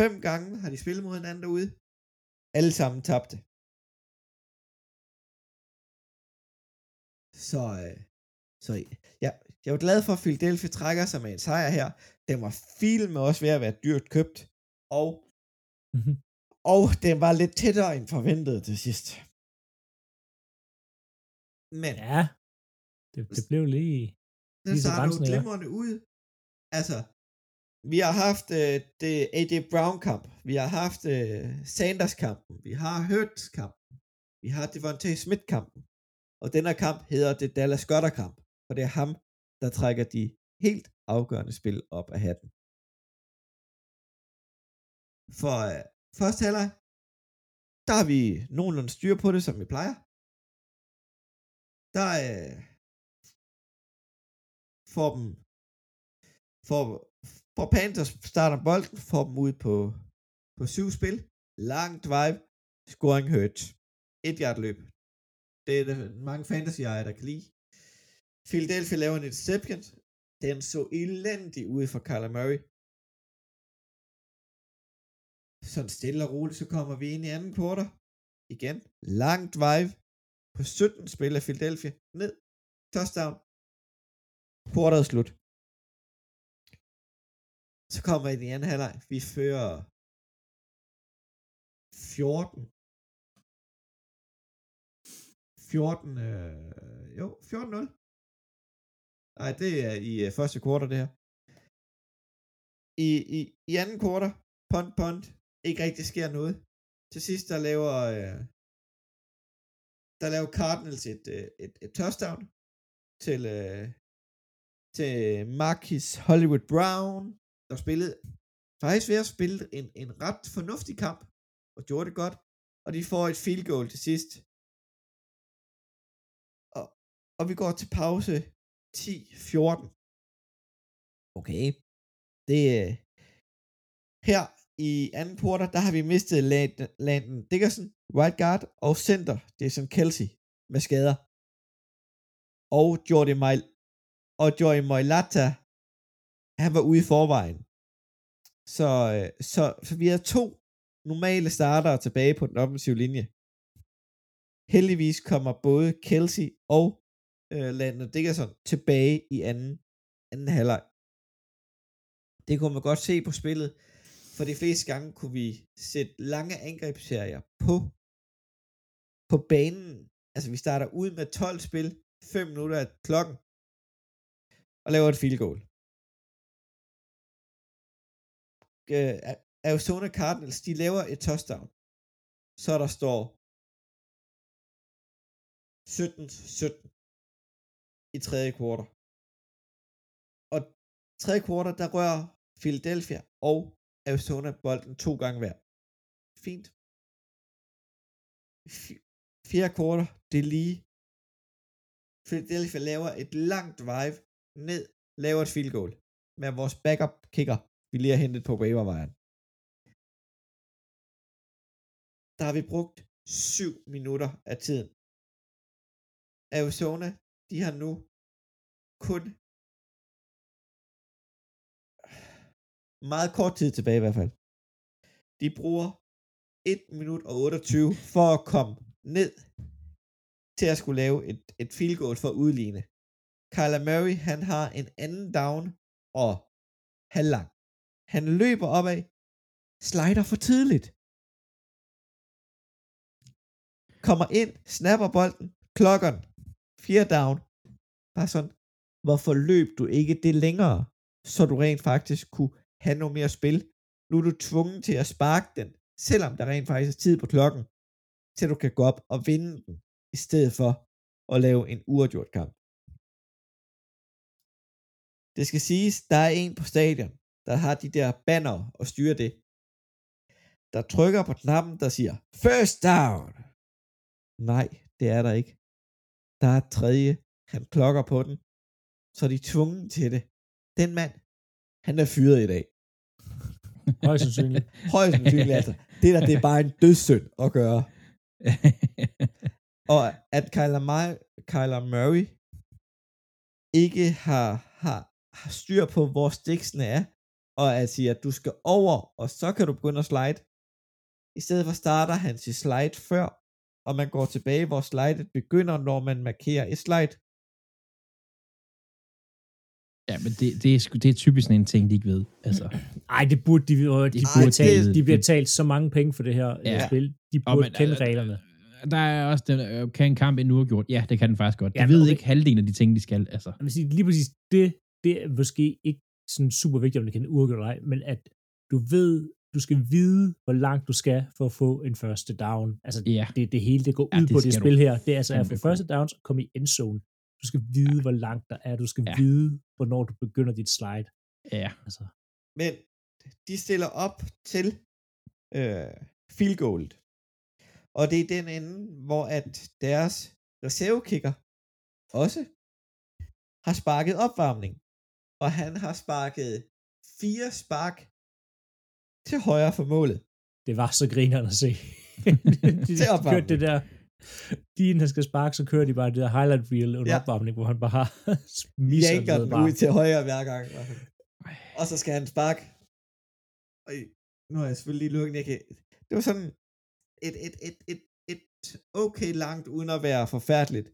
Fem gange har de spillet mod hinanden derude. Alle sammen tabte. Så, øh, så ja, jeg var glad for, at Philadelphia trækker sig med en sejr her. Den var filmet også ved at være dyrt købt, og, mm-hmm. og den var lidt tættere end forventet til sidst. Men ja, det, det blev lige... Den lige så startede jo glimrende ud. Altså, vi har haft uh, det A J Brown-kamp, vi har haft uh, Sanders-kampen, vi har Hurts-kampen, vi har Devontae Smith-kampen. Og den her kamp hedder det Dallas Goedert-kamp, for det er ham, der trækker de helt afgørende spil op af hatten. For øh, første halvleg, der har vi nogenlunde styr på det, som vi plejer. Der øh, får dem, får, får Panthers starter bolden, får dem ud på, på syv spil, lang drive, scoring Hurts, et yard løb. Det er det, mange fantasy-ejere, der kan lide. Philadelphia laver en interception. Den så elendig ud for Kyler Murray. Sådan stille og roligt, så kommer vi ind i anden kvartal. Igen, lang drive på sytten spil af Philadelphia. Ned, touchdown. Kvartalet slut. Så kommer vi ind i anden halvleg. Vi fører fjorten... fjorten... Øh, jo, fjorten nul. Nej, det er i uh, første kvartal det her. I, i, i anden kvartal, punt, punt, ikke rigtig sker noget. Til sidst, der laver, uh, der laver Cardinals et, uh, et, et touchdown til, uh, til Marquis Hollywood Brown, der spillede, faktisk ved at spille en, en ret fornuftig kamp, og gjorde det godt, og de får et field goal til sidst. Og, og vi går til pause ti fjorten. Okay. Det er... Her i anden kvartal, der har vi mistet Landon Dickerson, right guard, og center, det er som Kelsey, med skader. Og Jordi Mail og Jordi Mailata, han var ude i forvejen. Så, så, så vi havde to normale startere tilbage på den offensive linje. Heldigvis kommer både Kelsey og øh, Landon Dickerson tilbage i anden, anden halvleg. Det kunne man godt se på spillet. For de fleste gange kunne vi sætte lange angrebsserier på, på banen. Altså vi starter ud med tolv spil, fem minutter af klokken, og laver et field goal. Øh, Arizona Cardinals, de laver et touchdown. Så der står sytten sytten i tredje kvartal. Og tredje kvartal, der rører Philadelphia og Arizona bolden to gange hver. Fint. Fjerde kvartal, det er lige. Philadelphia laver et langt drive ned, laver et field goal med vores backup kicker, vi lige har hentet på waivervejen. Der har vi brugt syv minutter af tiden. Arizona, de har nu kun meget kort tid tilbage i hvert fald. De bruger et minut og otteogtyve for at komme ned til at skulle lave et, et field goal for at udligne. Kyler Murray, han har en anden down og halvlang. Han løber opad, slider for tidligt. Kommer ind, snapper bolden, klokken, fire down. Bare sådan, hvorfor løb du ikke det længere, så du rent faktisk kunne have noget mere spil? Nu er du tvunget til at sparke den, selvom der rent faktisk er tid på klokken, til du kan gå op og vinde den, i stedet for at lave en uafgjort kamp. Det skal siges, der er en på stadion, der har de der banner og styrer det, der trykker på knappen, der siger, first down! Nej, det er der ikke. Der er tredje, han klokker på den, så de er tvunget til det. Den mand, han er fyret i dag. Højst sandsynligt. Højst sandsynligt, altså. Det der, det er bare en dødssynd at gøre. Og at Kyler, Ma- Kyler Murray ikke har, har, har styr på, hvor stiksene er, og at sige, at du skal over, og så kan du begynde at slide. I stedet for starter han sit slide før, og man går tilbage, hvor slidet begynder, når man markerer et slide. Ja, men det, det, er, det er typisk sådan en ting, de ikke ved. Altså. Ej, det burde de vide. De, de, de bliver talt så mange penge for det her ja. spil. De burde men, kende reglerne. Der er også, den, kan en kamp endnu uafgjort? Ja, det kan den faktisk godt. De ja, ved okay. ikke halvdelen af de ting, de skal. Altså. Lige præcis, det, det er måske ikke sådan super vigtigt, om det kan uafgjort eller ej, men at du ved, du skal vide, hvor langt du skal for at få en første down. Altså, ja. det, det hele, det går ud ja, det på det spil her. Det er altså at få første downs og komme i endzone. Du skal vide, ja. hvor langt der er. Du skal ja. vide, hvornår du begynder dit slide. Ja. Altså. Men de stiller op til øh, field goalet. Og det er den ende, hvor at deres reservekicker også har sparket opvarmning. Og han har sparket fire spark til højre for målet. Det var så grineren at se. de, de kørte det der. De inden han skal sparke, så kører de bare det der highlight reel under ja. opvarmning, hvor han bare har misset noget bare. Jænker ud til højre hver gang. Og så skal han sparke. Og nu har jeg selvfølgelig lige lukket. Kan... Det var sådan et, et, et, et, et okay langt, uden at være forfærdeligt.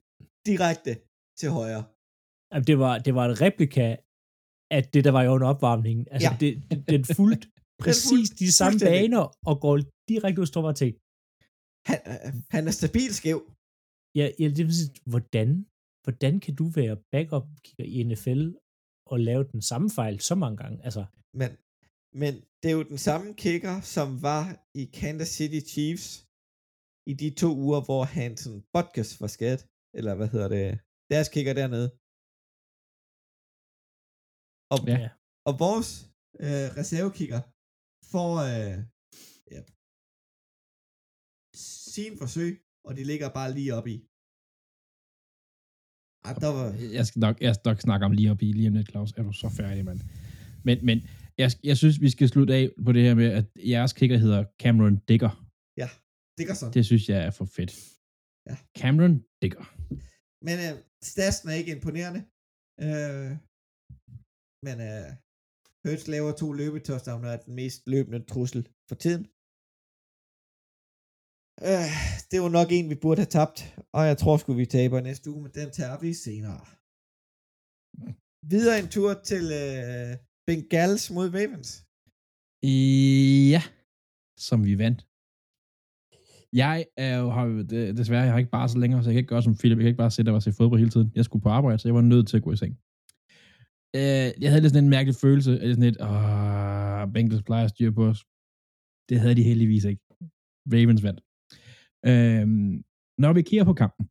Direkte til højre. Jamen, det var, det var en replika af det, der var i under opvarmningen. Altså, ja. det, det, den fulgte præcis fuldt, de samme baner, og går direkte ud og ting. Han, han er stabil skæv. Ja, ja, det vil sige, hvordan, hvordan kan du være backup-kicker i N F L og lave den samme fejl så mange gange? Altså. Men, men det er jo den samme kicker, som var i Kansas City Chiefs i de to uger, hvor Hansen Butkus var skadet. Eller hvad hedder det? Deres kicker dernede. Og, ja. og vores øh, reservekicker får øh, ja, sin forsøg, og de ligger bare lige op i. Ej, der var... jeg, skal nok, jeg skal nok snakke om lige op i, lige om lidt, Claus. Er du så færdig, mand? Men, men jeg, jeg synes, vi skal slutte af på det her med, at jeres kicker hedder Cameron Dicker. Ja, Dickerson. Det synes jeg er for fedt. Ja. Cameron Dicker. Men øh, statsen er ikke imponerende. Øh... Men uh, Hurts laver to løbetouchdowns og er den mest løbende trussel for tiden. Uh, det var nok en, vi burde have tabt, og jeg tror sgu, vi taber næste uge, men den tager vi senere. Videre en tur til uh, Bengals mod Ravens. Ja, som vi vandt. Jeg er jo, har jo desværre, jeg har ikke bare så længere, så jeg kan ikke gøre som Philip. Jeg kan ikke bare sætte og se fodbold hele tiden. Jeg skulle på arbejde, så jeg var nødt til at gå i seng. Uh, jeg havde lidt sådan en mærkelig følelse, eller sådan et, ah, Bengals plejer at styre på os. Det havde de heldigvis ikke. Ravens vandt. Uh, når vi kigger på kampen,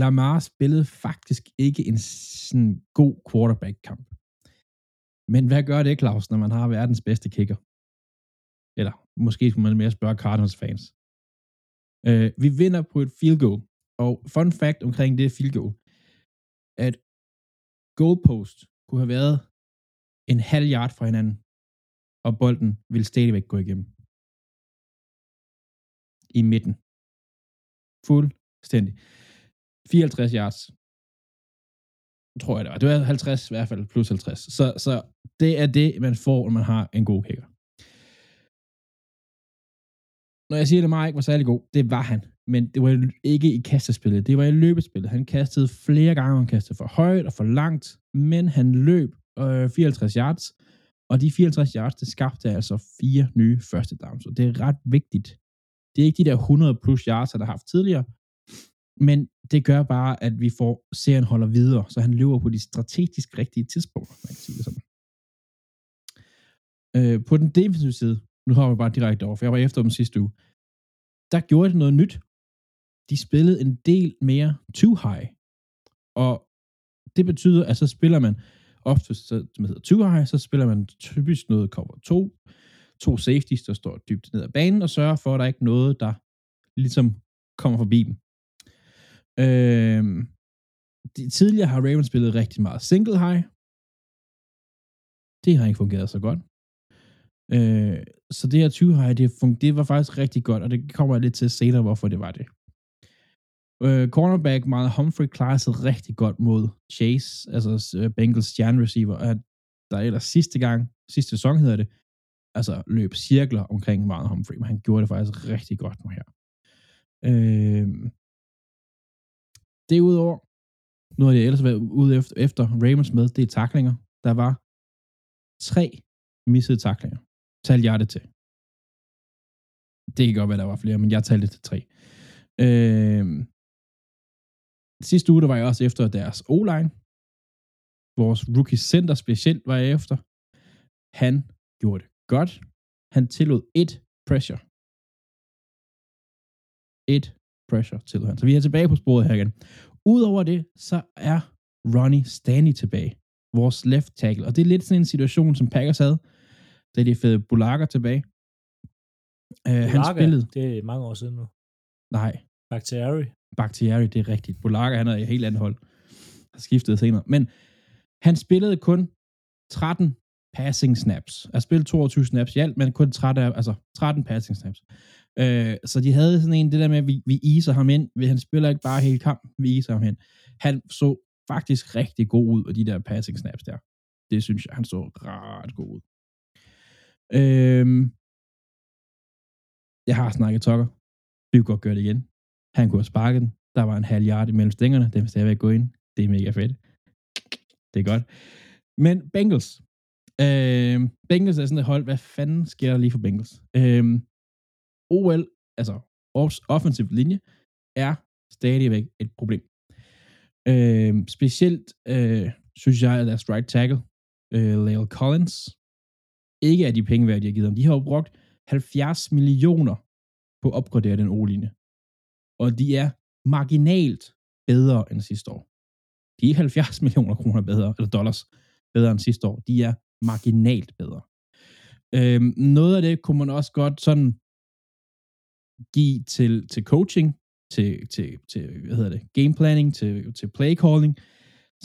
Lamar spillede faktisk ikke en sådan god quarterback-kamp. Men hvad gør det, Claus, når man har verdens bedste kicker? Eller måske skulle man mere spørge Cardinals-fans. Uh, vi vinder på et field goal, og fun fact omkring det field goal, at goalpost kunne have været en halv yard fra hinanden, og bolden ville stadigvæk gå igennem. I midten. Fuldstændig. fireoghalvtreds yards. Tror jeg det var. Det var halvtreds i hvert fald, plus halvtreds. Så, så det er det, man får, når man har en god kicker. Når jeg siger, at Lamar ikke var særlig god, det var han. Men det var ikke i kastespillet, det var i løbespillet. Han kastede flere gange, han kastede for højt og for langt, men han løb øh, fireoghalvtreds yards, og de fireoghalvtreds yards, det skabte altså fire nye første downs, og det er ret vigtigt. Det er ikke de der hundrede plus yards, han har haft tidligere, men det gør bare, at vi får serien holder videre, så han løber på de strategisk rigtige tidspunkter, man kan sige det sådan. Øh, på den defensive side, nu har vi bare direkte over, for jeg var efter dem sidste uge, der gjorde det noget nyt. De spillede en del mere too high, og det betyder, at så spiller man oftest, som hedder too high, så spiller man typisk noget cover to, to safeties, der står dybt ned ad banen, og sørger for, at der ikke er noget, der ligesom kommer forbi dem. Øhm, de, tidligere har Ravens spillet rigtig meget single high. Det har ikke fungeret så godt. Øh, så det her too high, det, fun- det var faktisk rigtig godt, og det kommer jeg lidt til senere, hvorfor det var det. Uh, cornerback Marlon Humphrey klarede sig rigtig godt mod Chase, altså uh, Bengals stjernereceiver, og der ellers sidste gang, sidste sæson hedder det, altså løb cirkler omkring Marlon Humphrey, men han gjorde det faktisk rigtig godt nu her. Uh, derudover, nu har jeg ellers været ude efter, efter Ravens med, det er tacklinger. Der var tre missede tacklinger. Talte jeg det til? Det kan godt være, der var flere, men jeg talte det til tre. Øh, sidste uge, der var jeg også efter deres O-line. Vores rookie center specielt var jeg efter. Han gjorde det godt. Han tillod et pressure. Et pressure tillod han. Så vi er tilbage på sporet her igen. Udover det, så er Ronnie Stanley tilbage. Vores left tackle. Og det er lidt sådan en situation, som Packers havde, da de fede Bulaga tilbage. Øh, han spillede... Det er mange år siden nu. Nej. Bakhtiari. Bakhtiari, det er rigtigt. Bulaga, han er i helt andet hold. Har skiftet senere. Men han spillede kun tretten passing snaps. Han spillede toogtyve snaps i alt, men kun tretten, altså tretten passing snaps. Øh, så de havde sådan en, det der med, at vi, vi iser ham ind. Han spiller ikke bare hele kampen, vi iser ham ind. Han så faktisk rigtig god ud af de der passing snaps der. Det synes jeg, han så ret god ud. Øh, jeg har snakket Tucker. Vi kunne godt gøre det igen. Han kunne have sparket den. Der var en halv yard imellem stængerne. Den vil stadigvæk gå ind. Det er mega fedt. Det er godt. Men Bengals. Øh, Bengals er sådan et hold. Hvad fanden sker der lige for Bengals? Øh, O L, altså offensiv linje, er stadigvæk et problem. Øh, specielt øh, synes jeg, at deres right tackle, øh, Lale Collins, ikke er de penge værd, de har givet ham. De har jo brugt halvfjerds millioner på at opgradere den O-linje. Og de er marginalt bedre end sidste år. De er ikke halvfjerds millioner kroner bedre, eller dollars bedre end sidste år. De er marginalt bedre. Øhm, noget af det kunne man også godt sådan give til, til coaching, til, til, til hvad hedder det, game planning, til, til play calling,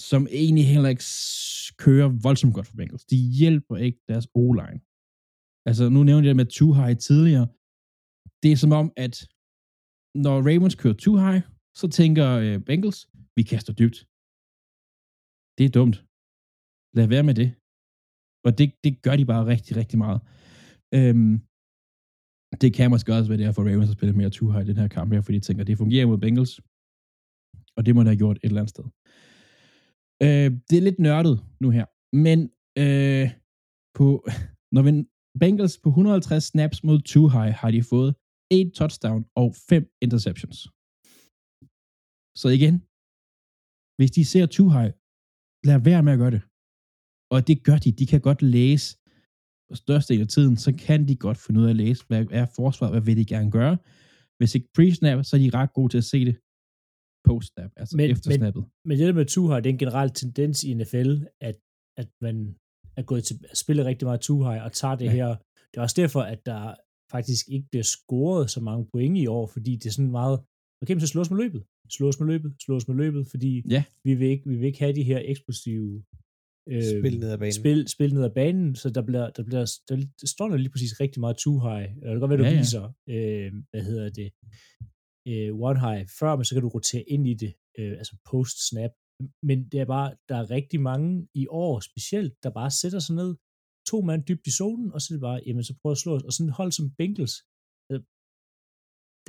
som egentlig heller ikke kører voldsomt godt for Bengals. De hjælper ikke deres O-line. Altså, nu nævnte jeg det med too high tidligere. Det er som om, at når Ravens kører too high, så tænker øh, Bengals, vi kaster dybt. Det er dumt. Lad være med det. Og det, det gør de bare rigtig, rigtig meget. Øhm, det kan måske også være det her for Ravens at spille mere too high i den her kamp her, fordi de tænker, det fungerer mod Bengals. Og det må der have gjort et eller andet sted. Øh, det er lidt nørdet nu her. Men øh, på, når vi, Bengals på et hundrede og halvtreds snaps mod too high har de fået otte touchdown og fem interceptions. Så igen, hvis de ser too high, lad være med at gøre det. Og det gør de. De kan godt læse, og størstedelen af tiden, så kan de godt finde ud af at læse, hvad er forsvaret, hvad vil de gerne gøre. Hvis ikke pre-snap, så er de ret gode til at se det post-snap, altså men, efter snappet. Men, men det der med too high, det er en generel tendens i N F L, at, at man er gået til at spille rigtig meget too high, og tager det ja. her. Det er også derfor, at der faktisk ikke bliver scoret så mange point i år, fordi det er sådan meget, okay, så slås med løbet, slås med løbet, slås med løbet, fordi ja. vi, vil ikke, vi vil ikke have de her eksplosive øh, spil, ned ad banen. Spil, spil ned ad banen, så der, bliver, der, bliver, der, der står der lige præcis rigtig meget too high, og det kan godt være, du ja, ja. viser, øh, hvad hedder det, øh, one high før, men så kan du rotere ind i det, øh, altså post-snap, men det er bare, der er rigtig mange i år specielt, der bare sætter sig ned, to mand dybt i zonen, og så er det bare, jamen så prøver at slå os, og sådan et hold som Bengals,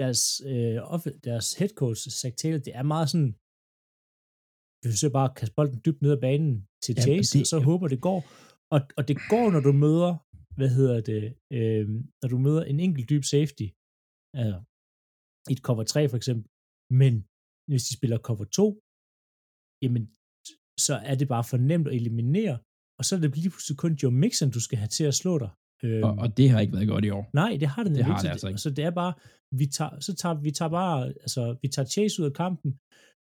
deres, øh, deres head coach, Zach Taylor, det er meget sådan, vi forsøger bare at kaste bolden dybt ned ad banen til ja, Chase, det, og så ja. håber det går, og, og det går, når du møder, hvad hedder det, øh, når du møder en enkelt dyb safety, altså et cover tre for eksempel, men hvis de spiller cover to, jamen så er det bare for nemt at eliminere, og så er det lige pludselig kun Joe Mixon, du skal have til at slå dig. Øhm, og, og det har ikke været godt i år. Nej, det har det nemlig ikke. Altså så det er bare, vi tager, så tager, vi tager bare, altså vi tager Chase ud af kampen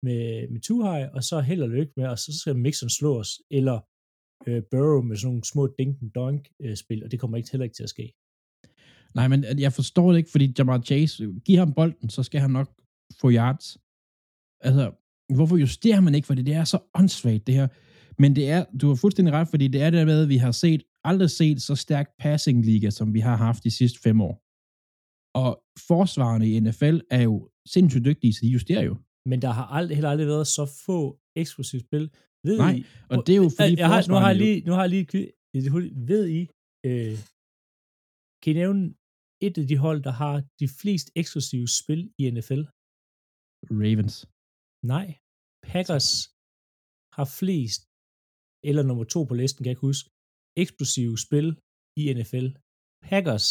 med, med too high, og så held og lykke med, og så skal Mixon slå os, eller øh, Burrow med sådan nogle små dink-donk-spil, og det kommer ikke heller ikke til at ske. Nej, men jeg forstår det ikke, fordi Jamar Chase, giv ham bolden, så skal han nok få yards. Altså, hvorfor justerer man ikke, fordi det er så åndssvagt, det her. Men det er, du har fuldstændig ret, fordi det er det der med, at vi har set, aldrig set så stærk passing-liga, som vi har haft de sidste fem år. Og forsvarerne i N F L er jo sindssygt dygtige, så de justerer jo. Men der har aldrig, heller aldrig været så få eksplosivt spil. Ved Nej, I, og det er jo fordi jeg har, nu har jeg lige, nu har jeg lige, ved I, øh, kan I nævne et af de hold, der har de flest eksplosive spil i N F L? Ravens. Nej, Packers har flest eller nummer to på listen, kan jeg ikke huske, eksplosive spil i N F L. Packers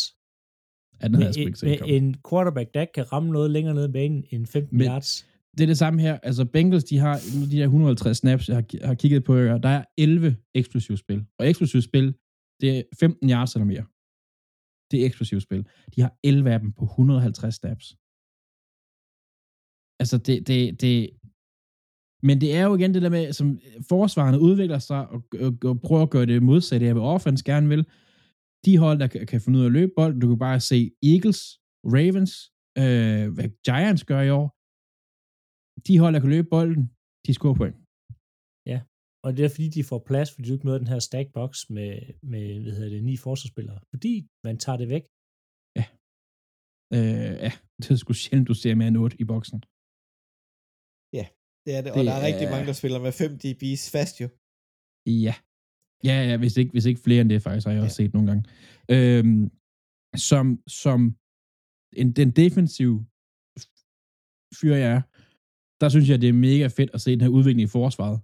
med, en, med en quarterback, der kan ramme noget længere ned i banen end femten men yards. Det er det samme her. Altså Bengals, de har de der et hundrede og halvtreds snaps, jeg har, har kigget på, der er elleve eksplosive spil. Og eksplosive spil, det er femten yards eller mere. Det er eksplosive spil. De har elleve af dem på et hundrede og halvtreds snaps. Altså det... det, det Men det er jo igen det der med, som forsvarerne udvikler sig og, og, og prøver at gøre det modsatte af, hvad offense gerne vil. De hold, der kan, kan finde ud af at løbe bold, du kan bare se Eagles, Ravens, øh, hvad Giants gør i år, de hold, der kan løbe bolden, de scorer point. Ja, og det er fordi, de får plads, fordi du ikke møder den her stackbox med, med hvad hedder det, ni forsvarsspillere, fordi man tager det væk. Ja, øh, ja. Det er sgu sjældent, du ser mere end otte i boksen. Ja, det er det, og det der er, er rigtig mange, der spiller med fem D B's fast jo. Ja, ja, ja hvis, ikke, hvis ikke flere end det faktisk, har jeg ja. også set nogle gange. Øhm, som som en, den defensive fyr jeg er, der synes jeg, det er mega fedt at se den her udvikling i forsvaret.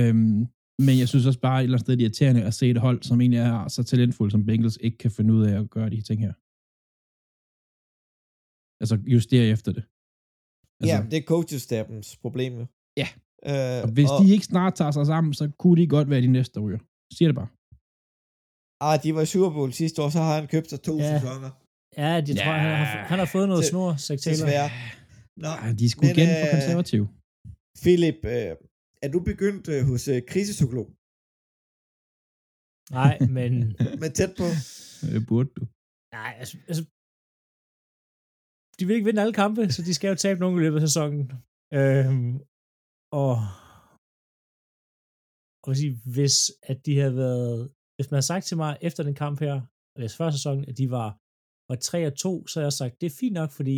Øhm, men jeg synes også bare et eller andet sted, det er irriterende at se et hold, som egentlig er så talentfuldt, som Bengals ikke kan finde ud af at gøre de ting her. Altså justere efter det. Altså, ja, det er coachestabens problem. Ja. Øh, og hvis og, de ikke snart tager sig sammen, så kunne de godt være de næste ryger. Siger det bare. Ah, de var i Super Bowl sidste år, så har han købt sig to ja. sæsoner. Ja, de tror, ja. Han, har, han har fået noget det, snor, sektaler. Desværre. Nå, ja, de skulle igen øh, for konservativ. Philip, øh, er du begyndt øh, hos øh, krisepsykolog? Nej, men... men tæt på. Det burde du. Nej, altså... altså de vil ikke vinde alle kampe, så de skal jo tabe nogen i løbet af sæsonen. Øhm, og og sige, hvis at de havde været, hvis man havde sagt til mig efter den kamp her, eller før sæsonen, at de var var tre og to, så havde jeg sagt, det er fint nok, fordi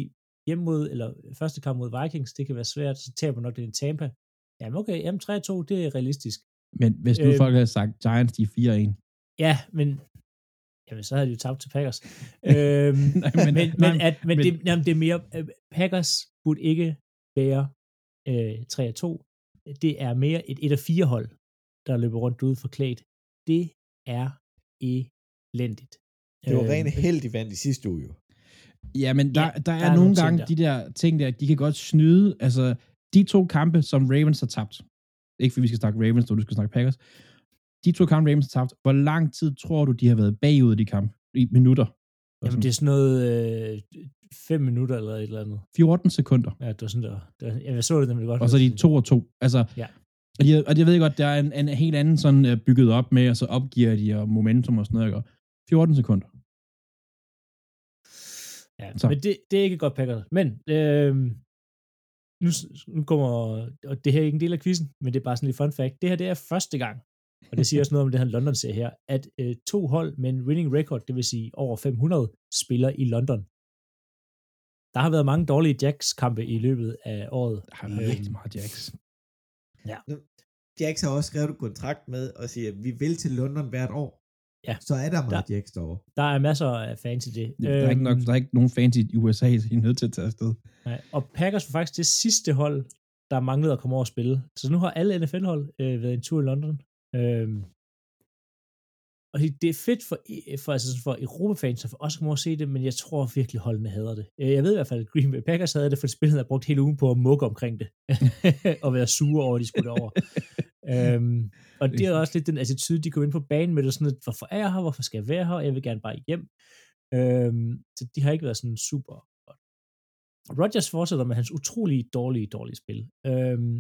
hjemme mod eller første kamp mod Vikings, det kan være svært, så taber man nok det i Tampa. Jamen okay, jamen tre og to, det er realistisk. Men hvis nu øhm, folk havde sagt Giants, de er fire og en. Ja, men jamen, så havde de jo tabt til Packers. øhm, nej, men men, nej, men, at, men, men det, jamen, det er mere... Packers burde ikke være øh, tre og to. Det er mere et et og fire hold, der løber rundt ude forklædt. Det er elendigt. Det var øh, rent heldigt vandt i sidste uge jo. Ja, men der, ja, der, der er, er nogle gange der. De der ting der, de kan godt snyde. Altså, de to kampe, som Ravens har tabt. Ikke fordi vi skal snakke Ravens, når du skal snakke Packers. De to kampe, Ravens har tabt. Hvor lang tid tror du, de har været bagud i de kampe? I minutter? Jamen, sådan. Det er sådan noget øh, fem minutter eller et eller andet. fjorten sekunder. Ja, det var sådan der. Det var, jeg så det nemlig godt. Og så er de to og to. Altså, ja. Og, de, og jeg ved godt, der er en, en helt anden sådan uh, bygget op med, og så opgiver de og momentum og sådan noget. Ikke? fjorten sekunder. Ja, så. Men det, det er ikke godt pakket. Men øh, nu, nu kommer, og det her er ikke en del af quizzen, men det er bare sådan lidt fun fact. Det her, det er første gang. Og det siger også noget om det her London-serie her, at øh, to hold med en winning record, det vil sige over fem hundrede, spiller i London. Der har været mange dårlige Jacks-kampe i løbet af året. Der har været rigtig meget Jacks. Ja. Jacks har også skrevet en kontrakt med og siger, at vi vil til London hvert år. Ja. Så er der meget der, Jacks derovre. Der er masser af fans i det. Der er, øhm, ikke, nok, der er ikke nogen fans i U S A, så I er nødt til at tage afsted. Nej. Og Packers var faktisk det sidste hold, der manglede at komme over og spille. Så nu har alle N F L-hold øh, været en tur i London. Øhm. Og det er fedt for, for, altså for Europa-fans at også komme over at se det, men jeg tror virkelig holdene hader det. Jeg ved i hvert fald, at Green Bay Packers havde det, for spillet havde brugt hele ugen på at mukke omkring det og være sure over, at de skulle derover. øhm. Og det er også lidt den attitude, de kom ind på banen med det, sådan lidt, hvorfor er jeg her, hvorfor skal jeg være her, jeg vil gerne bare hjem. Øhm. Så de har ikke været sådan super godt. Rodgers fortsætter med hans utrolig dårlige, dårlige spil. Øhm.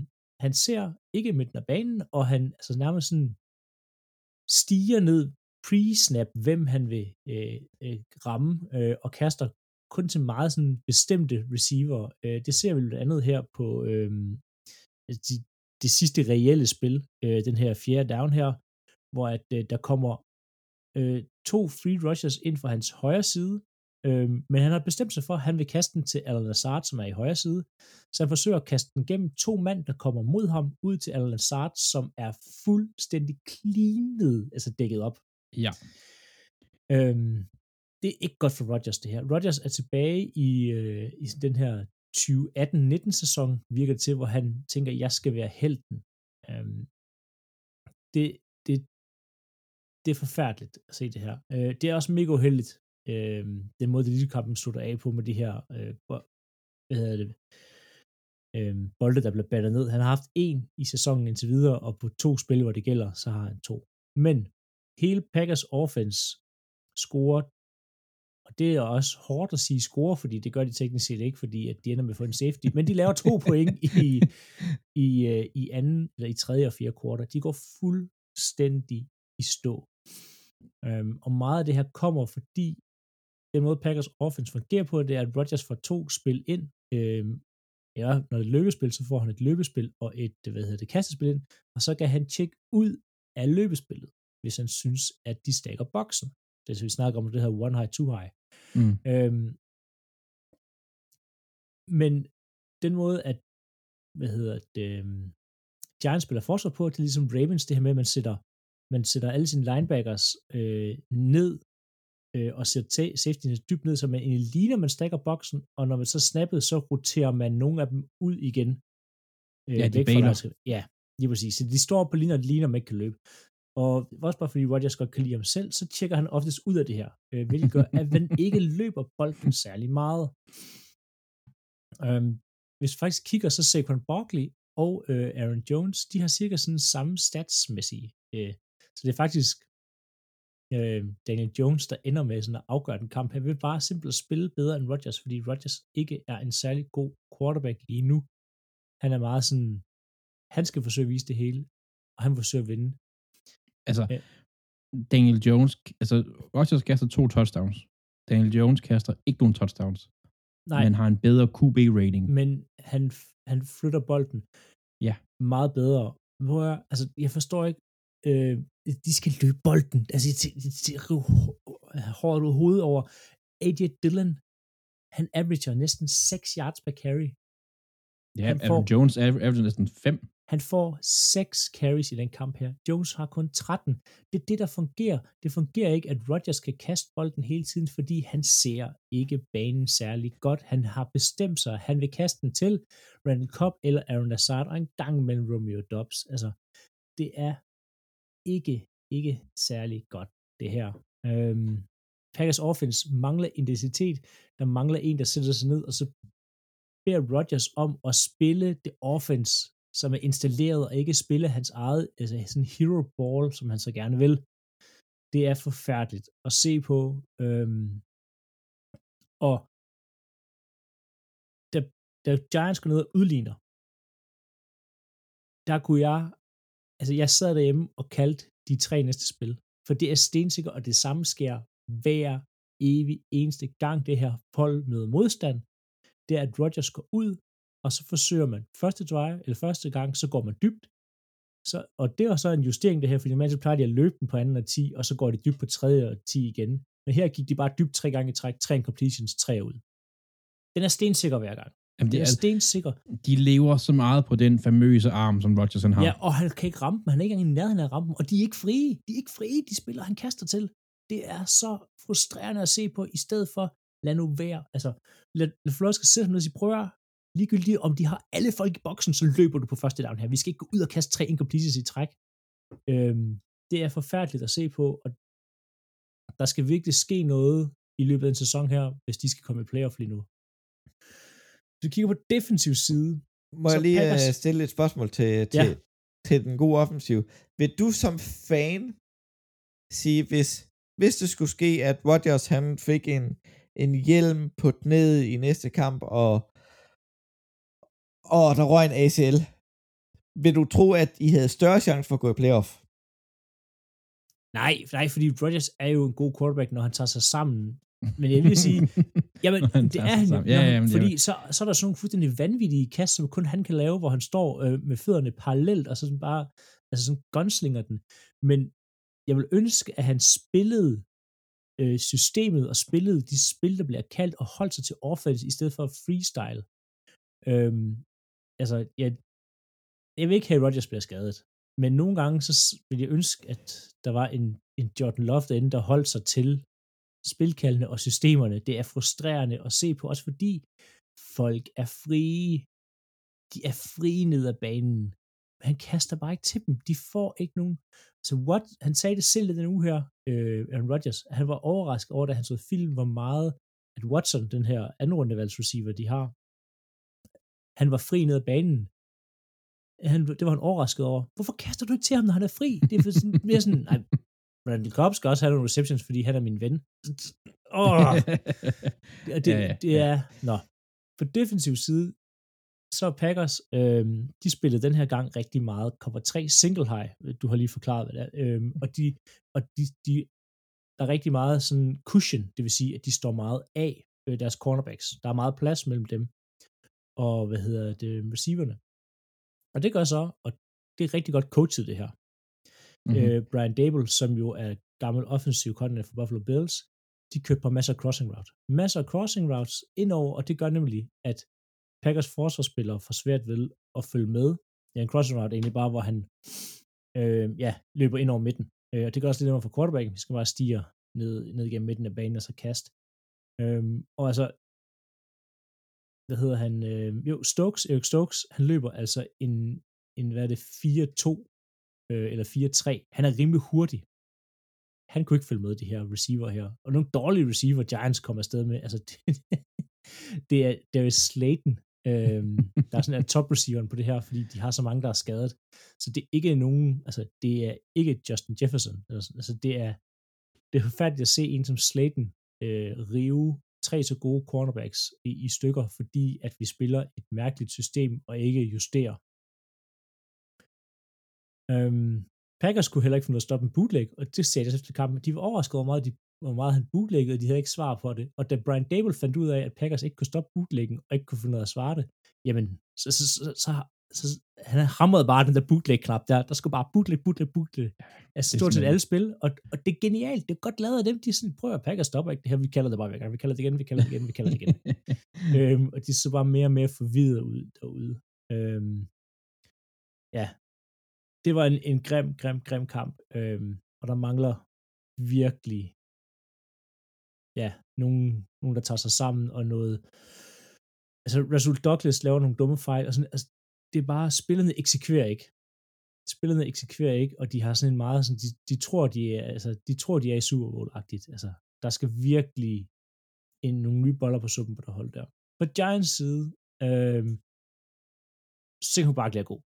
Han ser ikke midten af banen, og han altså nærmest sådan stiger ned pre-snap, hvem han vil øh, øh, ramme, øh, og kaster kun til meget sådan bestemte receiver. Øh, det ser vi lidt andet her på øh, det de sidste reelle spil, øh, den her fjerde down her, hvor at, øh, der kommer øh, to free rushers ind fra hans højre side, øh, men han har bestemt sig for, at han vil kaste den til Alan Lazard, som er i højre side, så han forsøger at kaste den gennem to mand, der kommer mod ham, ud til Alan Lazard, som er fuldstændig cleanet, altså dækket op. Ja. Øhm, det er ikke godt for Rodgers, det her. Rodgers er tilbage i, øh, i den her tyve atten nitten sæson, virker det til, hvor han tænker, at jeg skal være helten. Øhm, det, det, det er forfærdeligt at se det her. Øh, det er også mega uheldigt, øh, den måde, det lille kampen slutter af på med de her øh, hvad hedder det, øh, bolde, der bliver battet ned. Han har haft en i sæsonen indtil videre, og på to spil, hvor det gælder, så har han to. Men hele Packers offense scorer, og det er også hårdt at sige score, fordi det gør de teknisk set ikke, fordi at de ender med at få en safety, men de laver to point i, i, i anden, eller i tredje og fjerde kvarter. De går fuldstændig i stå. Øhm, og meget af det her kommer, fordi den måde Packers offense fungerer på, det er, at Rodgers får to spil ind, øh, eller når det er løbespil, så får han et løbespil og et, hvad hedder det, kastespil ind, og så kan han tjekke ud af løbespillet, hvis han synes, at de stakker boksen. Det er, vi snakker om det her one high, two high. Mm. Øhm, men den måde, at hvad hedder det, um, Giants spiller forsvar på, det er ligesom Ravens, det her med, at man sætter, man sætter alle sine linebackers øh, ned, øh, og sætter t- safety'en dybt ned, så man ligner, man stakker boksen, og når man så snappede, så roterer man nogle af dem ud igen. Øh, ja, de baner. Ja, lige præcis. Så de står på linjer, og de ligner, man ikke kan løbe. Og også bare fordi Rodgers godt kan lide ham selv, så tjekker han oftest ud af det her, øh, hvilket gør, at man ikke løber bolden særlig meget. Øhm, hvis vi faktisk kigger, så Saquon Barkley og øh, Aaron Jones, de har cirka sådan samme statsmæssige. Øh, så det er faktisk øh, Daniel Jones, der ender med sådan at afgøre den kamp. Han vil bare simpelthen spille bedre end Rodgers, fordi Rodgers ikke er en særlig god quarterback lige nu. Han er meget sådan, han skal forsøge at vise det hele, og han forsøger at vinde. Altså, ja. Daniel Jones, altså, Rodgers kaster to touchdowns. Daniel Jones kaster ikke nogen touchdowns. Nej. Men har en bedre Q B rating. Men han, han flytter bolden ja. meget bedre. Hvor jeg, altså, jeg forstår ikke, øh, de skal løbe bolden. Altså, de river hårdt ud hovedet over. A J Dillon, han averager næsten seks yards per carry. Ja, han Aaron får, Jones averager næsten fem. Han får seks carries i den kamp her. Jones har kun tretten. Det er det, der fungerer. Det fungerer ikke, at Rodgers kan kaste bolden hele tiden, fordi han ser ikke banen særlig godt. Han har bestemt sig, han vil kaste den til Randall Cobb eller Aaron Lazard, og en gang mellem Romeo Dobbs. Altså, det er ikke, ikke særlig godt, det her. Øhm, Packers offense mangler intensitet. Der mangler en, der sætter sig ned, og så beder Rodgers om at spille det offense, som er installeret, og ikke spille hans eget altså sådan hero ball, som han så gerne vil. Det er forfærdeligt at se på. Øhm, og da, da Giants går ned og udligner, der kunne jeg, altså jeg sad derhjemme og kaldte de tre næste spil, for det er stensikker, og det samme sker hver evig eneste gang, det her hold med modstand, det er, at Rodgers går ud, og så forsøger man første drive, eller første gang, så går man dybt, så, og det er så en justering det her, fordi man så plejer de at løbe den på anden og ti, og så går de dybt på tredje og ti igen, men her gik de bare dybt tre gange i træk, tre incompletions, tre ud. Den er stensikker hver gang. Jamen, det er, er stensikker. De lever så meget på den famøse arm, som Rodgers har. Ja, og han kan ikke ramme dem, han er ikke engang i nærheden af rampen, og de er ikke frie, de er ikke frie, de spiller, han kaster til. Det er så frustrerende at se på, i stedet for, lad nu være, altså, lad, lad Flores skal sætte ham ned og sige, prøv at ligegyldigt om de har alle folk i boksen, så løber du på første down her. Vi skal ikke gå ud og kaste tre incompletions i træk. Øhm, det er forfærdeligt at se på, og der skal virkelig ske noget i løbet af en sæson her, hvis de skal komme i playoff lige nu. Hvis vi kigger på defensiv side. Må jeg lige Packers... stille et spørgsmål til, til, ja. til den gode offensiv. Vil du som fan sige, hvis, hvis det skulle ske, at Rodgers han fik en, en hjelm på ned i næste kamp, og og der røg en A C L. Vil du tro, at I havde større chance for at gå i playoff? Nej, nej, fordi Rodgers er jo en god quarterback, når han tager sig sammen. Men jeg vil sige, jamen, det er han jo. Ja, ja, fordi så, så er der sådan nogle fuldstændig vanvittige kast, som kun han kan lave, hvor han står øh, med fødderne parallelt, og så sådan bare altså sådan gunslinger den. Men jeg vil ønske, at han spillede øh, systemet, og spillede de spil, der bliver kaldt, og holdt sig til offense, i stedet for freestyle. Øhm, altså, jeg, jeg vil ikke have, at Rodgers bliver skadet, men nogle gange, så vil jeg ønske, at der var en, en Jordan Love derinde, der holdt sig til spilkaldene og systemerne. Det er frustrerende at se på, også fordi folk er frie. De er frie ned ad banen, men han kaster bare ikke til dem. De får ikke nogen. Så what? Han sagde det selv i den uge her, øh, Aaron Rodgers. Han var overrasket over, da han så film, hvor meget at Watson, den her anden rundevalgsreceiver, de har, han var fri ned ad banen. Han, det var han overrasket over. Hvorfor kaster du ikke til ham, når han er fri? Det er sådan, mere sådan, nej, Randall Cobb skal også have nogle receptions, fordi han er min ven. Oh. Det, det er, nå. På defensiv side, så Packers, øh, de spillede den her gang rigtig meget cover tre single high, du har lige forklaret, hvad det er, øh, og, de, og de, de der er rigtig meget sådan cushion, det vil sige, at de står meget af deres cornerbacks. Der er meget plads mellem dem og, hvad hedder det, receiverne. Og det gør så, og det er rigtig godt coachet det her. Mm-hmm. Øh, Brian Dable, som jo er gammel offensiv koordinator for Buffalo Bills, de købte på masser af crossing routes. Masser af crossing routes indover, og det gør nemlig, at Packers forsvarsspillere får svært ved at følge med. Ja, en crossing route egentlig bare, hvor han øh, ja, løber ind over midten. Øh, og det gør også lidt nemmere for quarterbacken. Vi skal bare stige ned, ned gennem midten af banen og så kast. Øh, og altså, hvad hedder han? Øh, jo, Stokes, Eric Stokes, han løber altså en, en hvad er det, fire to øh, eller fire tre. Han er rimelig hurtig. Han kunne ikke følge med de her receiver her. Og nogle dårlige receiver, Giants kommer afsted med. Altså, det, det er Darius Slayton, øh, der er sådan en top receiveren på det her, fordi de har så mange, der er skadet. Så det er ikke nogen, altså det er ikke Justin Jefferson. Altså det er, det er forfærdeligt at se en som Slayton øh, rive tre så gode cornerbacks i, i stykker, fordi at vi spiller et mærkeligt system og ikke justerer. Øhm, Packers kunne heller ikke finde noget at stoppe en bootleg, og det sagde jeg efter kampen. De var overrasket over, meget, de, hvor meget han bootleggede, og de havde ikke svar på det. Og da Brian Dable fandt ud af, at Packers ikke kunne stoppe bootleggen, og ikke kunne finde noget at svare det, jamen, så, så, så, så, så han hamrede bare den der bootleg-knap der. Der skulle bare bootleg, bootleg, bootleg. Altså stort set alle spil, og, og det er genialt. Det er godt lavet af dem, de sådan, prøver at Packers stopper ikke det her, vi kalder det bare hver gang. Vi kalder det igen, vi kalder det igen, vi kalder det igen. øhm, og de så bare mere og mere forvirret ud derude. Øhm, ja. Det var en, en grim, grim, grim kamp, øhm, og der mangler virkelig ja, nogen, nogen, der tager sig sammen, og noget, altså Rasul Douglas laver nogle dumme fejl, og sådan, altså, det er bare, spillerne eksekverer ikke, spillerne eksekverer ikke, og de har sådan en meget, sådan, de, de tror, de er, altså, de tror, de er i Super Bowl-agtigt, altså, der skal virkelig en, nogle nye boller på suppen på det hold der. På Giants side, øhm, Singh Barkley er god.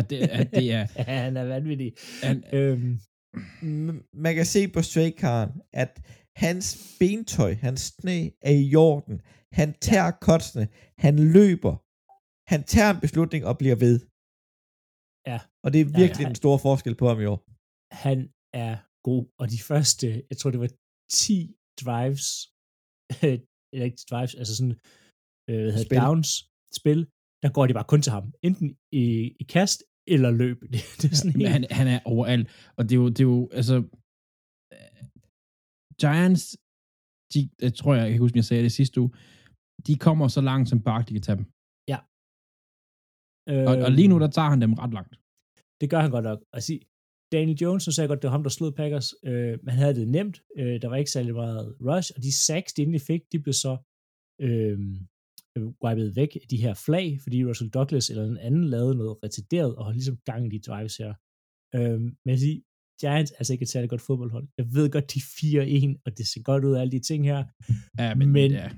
At det, at det er, ja, han er vanvittig. At, øhm. Man kan se på Straycaren, at hans bentøj, hans snæ er i jorden. Han tager ja. kotsene, han løber, han tager en beslutning og bliver ved. Ja. Og det er virkelig ja, ja, en stor forskel på ham i år. Han er god, og de første, jeg tror det var ti drives, eller ikke drives, altså sådan øh, hvad hedder, spil. downs, spil, der går de bare kun til ham. Enten i, i kast eller løb. Det, det er sådan ja, helt... han, han er overalt. Og det er jo, det er jo altså... Uh, Giants, de, jeg tror, jeg kan huske, at jeg sagde det sidste uge, de kommer så langt, som Barkley kan tage dem. Ja. Og, øhm, og lige nu, der tager han dem ret langt. Det gør han godt nok. Altså, Daniel Jones, så sagde godt, det var ham, der slog Packers. Øh, man havde det nemt. Øh, der var ikke særlig meget rush. Og de sacks, de endelig fik, de blev så... Øh, wipede væk de her flag, fordi Russell Douglas eller en anden lavede noget retarderet og har ligesom gang i de drives her. Øhm, men jeg siger, Giants er altså ikke et særligt godt fodboldhold. Jeg ved godt, de er fire en, og det ser godt ud af alle de ting her, ja, men, men ja.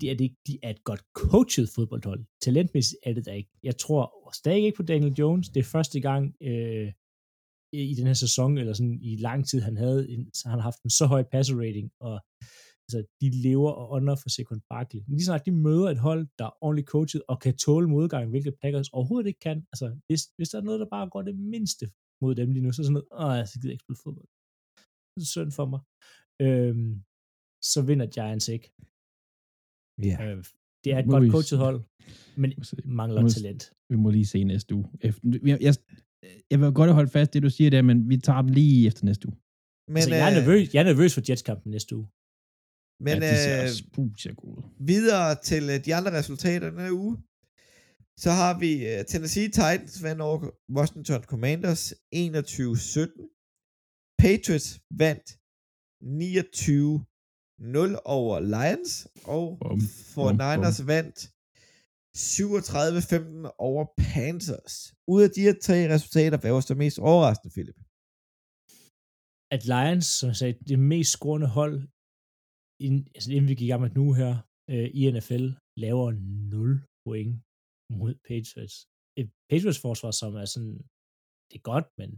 de, er det, de er et godt coachet fodboldhold. Talentmæssigt er det da ikke. Jeg tror stadig ikke på Daniel Jones. Det er første gang øh, i den her sæson, eller sådan i lang tid, han havde en, så han har haft en så høj passer rating, og altså, de lever og ånder for Saquon Barkley. Men lige snart de møder et hold, der er ordentligt coachet og kan tåle modgang, hvilket Packers overhovedet ikke kan. Altså, hvis, hvis der er noget, der bare går det mindste mod dem lige nu, så er sådan noget, åh, jeg gider ikke spille fodbold. Det er synd for mig. Øhm, så vinder Giants ikke. Ja. Yeah. Øh, det er et må godt coachet hold, men mangler må, talent. Vi må lige se næste uge. Efter, jeg, jeg, jeg vil godt holde fast det, du siger der, men vi tager den lige efter næste uge. Men, altså, jeg, er nervøs, jeg er nervøs for Jets-kampen næste uge. Men ja, de ser også, uh, ser gode. Videre til uh, de andre resultater den her uge, så har vi uh, Tennessee Titans vandt over Washington Commanders enogtyve sytten. Patriots vandt niogtyve nul over Lions, og forty-niners vandt syvogtredive femten over Panthers. Ud af de her tre resultater, hvad var så mest overraskende, Philip? At Lions, som jeg sagde, det mest scorende hold, inden, altså inden vi gik i gang med nu her, øh, i N F L, laver nul point mod Patriots. Et Patriots-forsvar, som er sådan, det er godt, men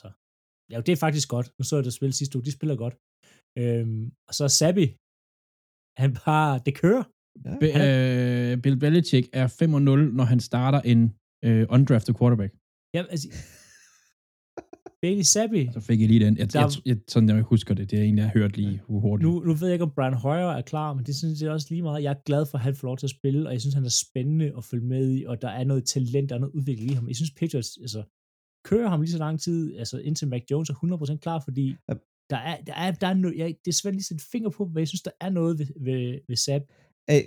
så, ja, det er faktisk godt. Nu så jeg det spil sidste uge, de spiller godt. Øhm, og så Sabi, han bare, det kører. Ja. Be, øh, Bill Belichick er fem og nul, når han starter en øh, undrafted quarterback. Jamen, altså, Bailey Zappi. Så fik jeg lige den. Jeg, der, jeg, jeg, sådan, jeg husker det. Det er en, jeg har hørt lige hurtigt. Nu, nu ved jeg ikke, om Brian Hoyer er klar, men det synes jeg også lige meget. Jeg er glad for, at han får lov til at spille, og jeg synes, han er spændende at følge med i, og der er noget talent og noget udvikling i ham. Jeg synes, Patriots altså, kører ham lige så lang tid, altså indtil Mac Jones er hundrede procent klar, fordi ja. der er, der er, der er no, jeg, det er svært lige at sætte finger på, men jeg synes, der er noget ved, ved, ved Zappi. Er,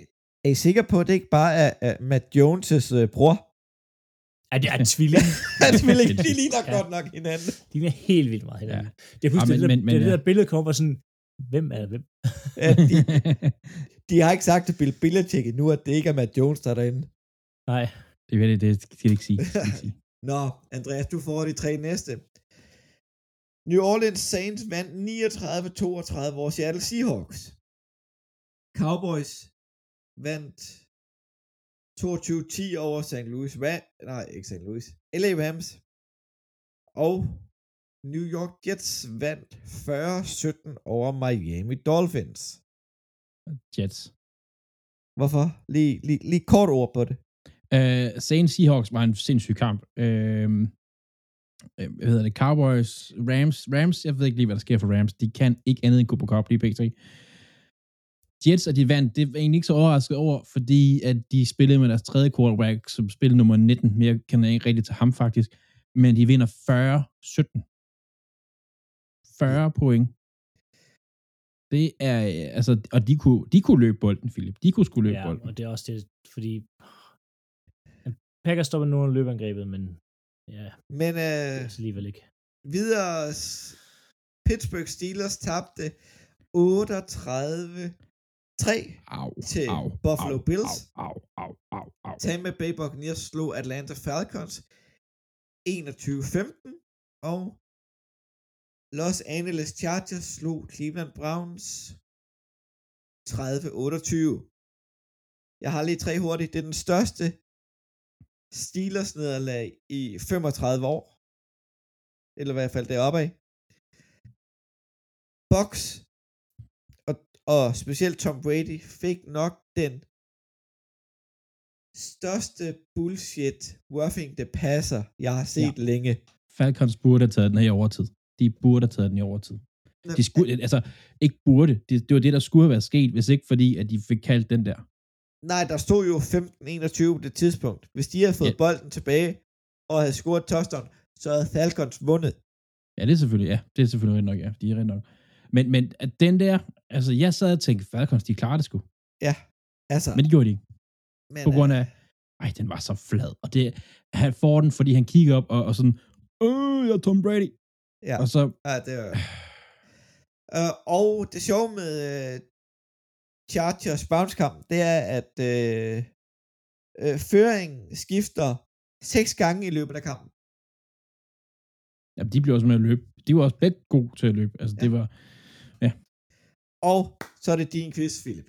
er I sikker på, at det ikke bare er, er Matt Jones' øh, bror? Ja, det er en tvilling. De ligner ja. godt nok hinanden. De ligner helt vildt meget hinanden. Ja. Det er pludselig, ja, men, det, der, men, det, ja. det der billede kommer var sådan, hvem er hvem? Ja, de, de har ikke sagt til Bill Belichick endnu, at det ikke er Matt Jones, der er derinde. Nej, det er det, det skal jeg ikke sige. sige. Nå, Andreas, du får de tre næste. New Orleans Saints vandt niogtredive toogtredive over Seattle Seahawks. Cowboys vandt toogtyve ti over Saint Louis Rams, nej ikke Saint Louis, L A Rams, og New York Jets vandt fyrre sytten over Miami Dolphins. Jets. Hvorfor? Lige, lige, lige kort ord på det. Uh, Saints Seahawks var en sindssyg kamp. Uh, hvad hedder det? Cowboys, Rams, Rams, jeg ved ikke lige, hvad der sker for Rams. De kan ikke andet end gå på Cup lige P tre. Jets, og de vandt, det var egentlig ikke så overrasket over, fordi at de spillede med deres tredje quarterback, som spillede nummer nitten, men jeg kender ikke rigtig til ham faktisk, men de vinder fyrre sytten. fyrre point. Det er, altså, og de kunne, de kunne løbe bolden, Philip. De kunne sgu løbe ja, bolden. Ja, og det er også det, fordi Packers stopper nogen løbeangrebet, men ja, men, øh, det er alligevel ikke. Videre, Pittsburgh Steelers tabte otteogtredive tre au, til au, Buffalo au, Bills. Au, au, au, au. Tampa Bay Buccaneers slog Atlanta Falcons enogtyve femten, og Los Angeles Chargers slog Cleveland Browns tredive otteogtyve. Jeg har lige tre hurtigt. Det er den største Steelers nederlag i femogtredive år. Eller i hvert fald deroppe af. Bucks og specielt Tom Brady fik nok den største bullshit roughing the passer, jeg har set ja. længe. Falcons burde have taget den her i overtid. De burde have taget den i overtid. De skulle, altså, ikke burde. Det, det var det, der skulle have været sket, hvis ikke fordi, at de fik kaldt den der. Nej, der stod jo femten enogtyve på det tidspunkt. Hvis de havde fået ja. bolden tilbage og havde scoret touchdown, så havde Falcons vundet. Ja, det er selvfølgelig, ja. Det er selvfølgelig rent nok, ja. De er rent nok. Men, men at den der, altså jeg sad og tænkte, Falcons, de klarer det sgu. Ja, altså. Men det gjorde de ikke. Men, på grund af, ej, den var så flad. Og det, han får den, fordi han kigger op og, og sådan, øh, jeg er Tom Brady. Ja, og så, ja det var øh, og det sjove med øh, Chargers bounce-kamp, det er, at øh, øh, føringen skifter seks gange i løbet af kampen. Jamen, de bliver også med at løbe. De var også begge gode til at løbe. Altså, ja. det var... Ja. Og så er det din quiz, Philip. Så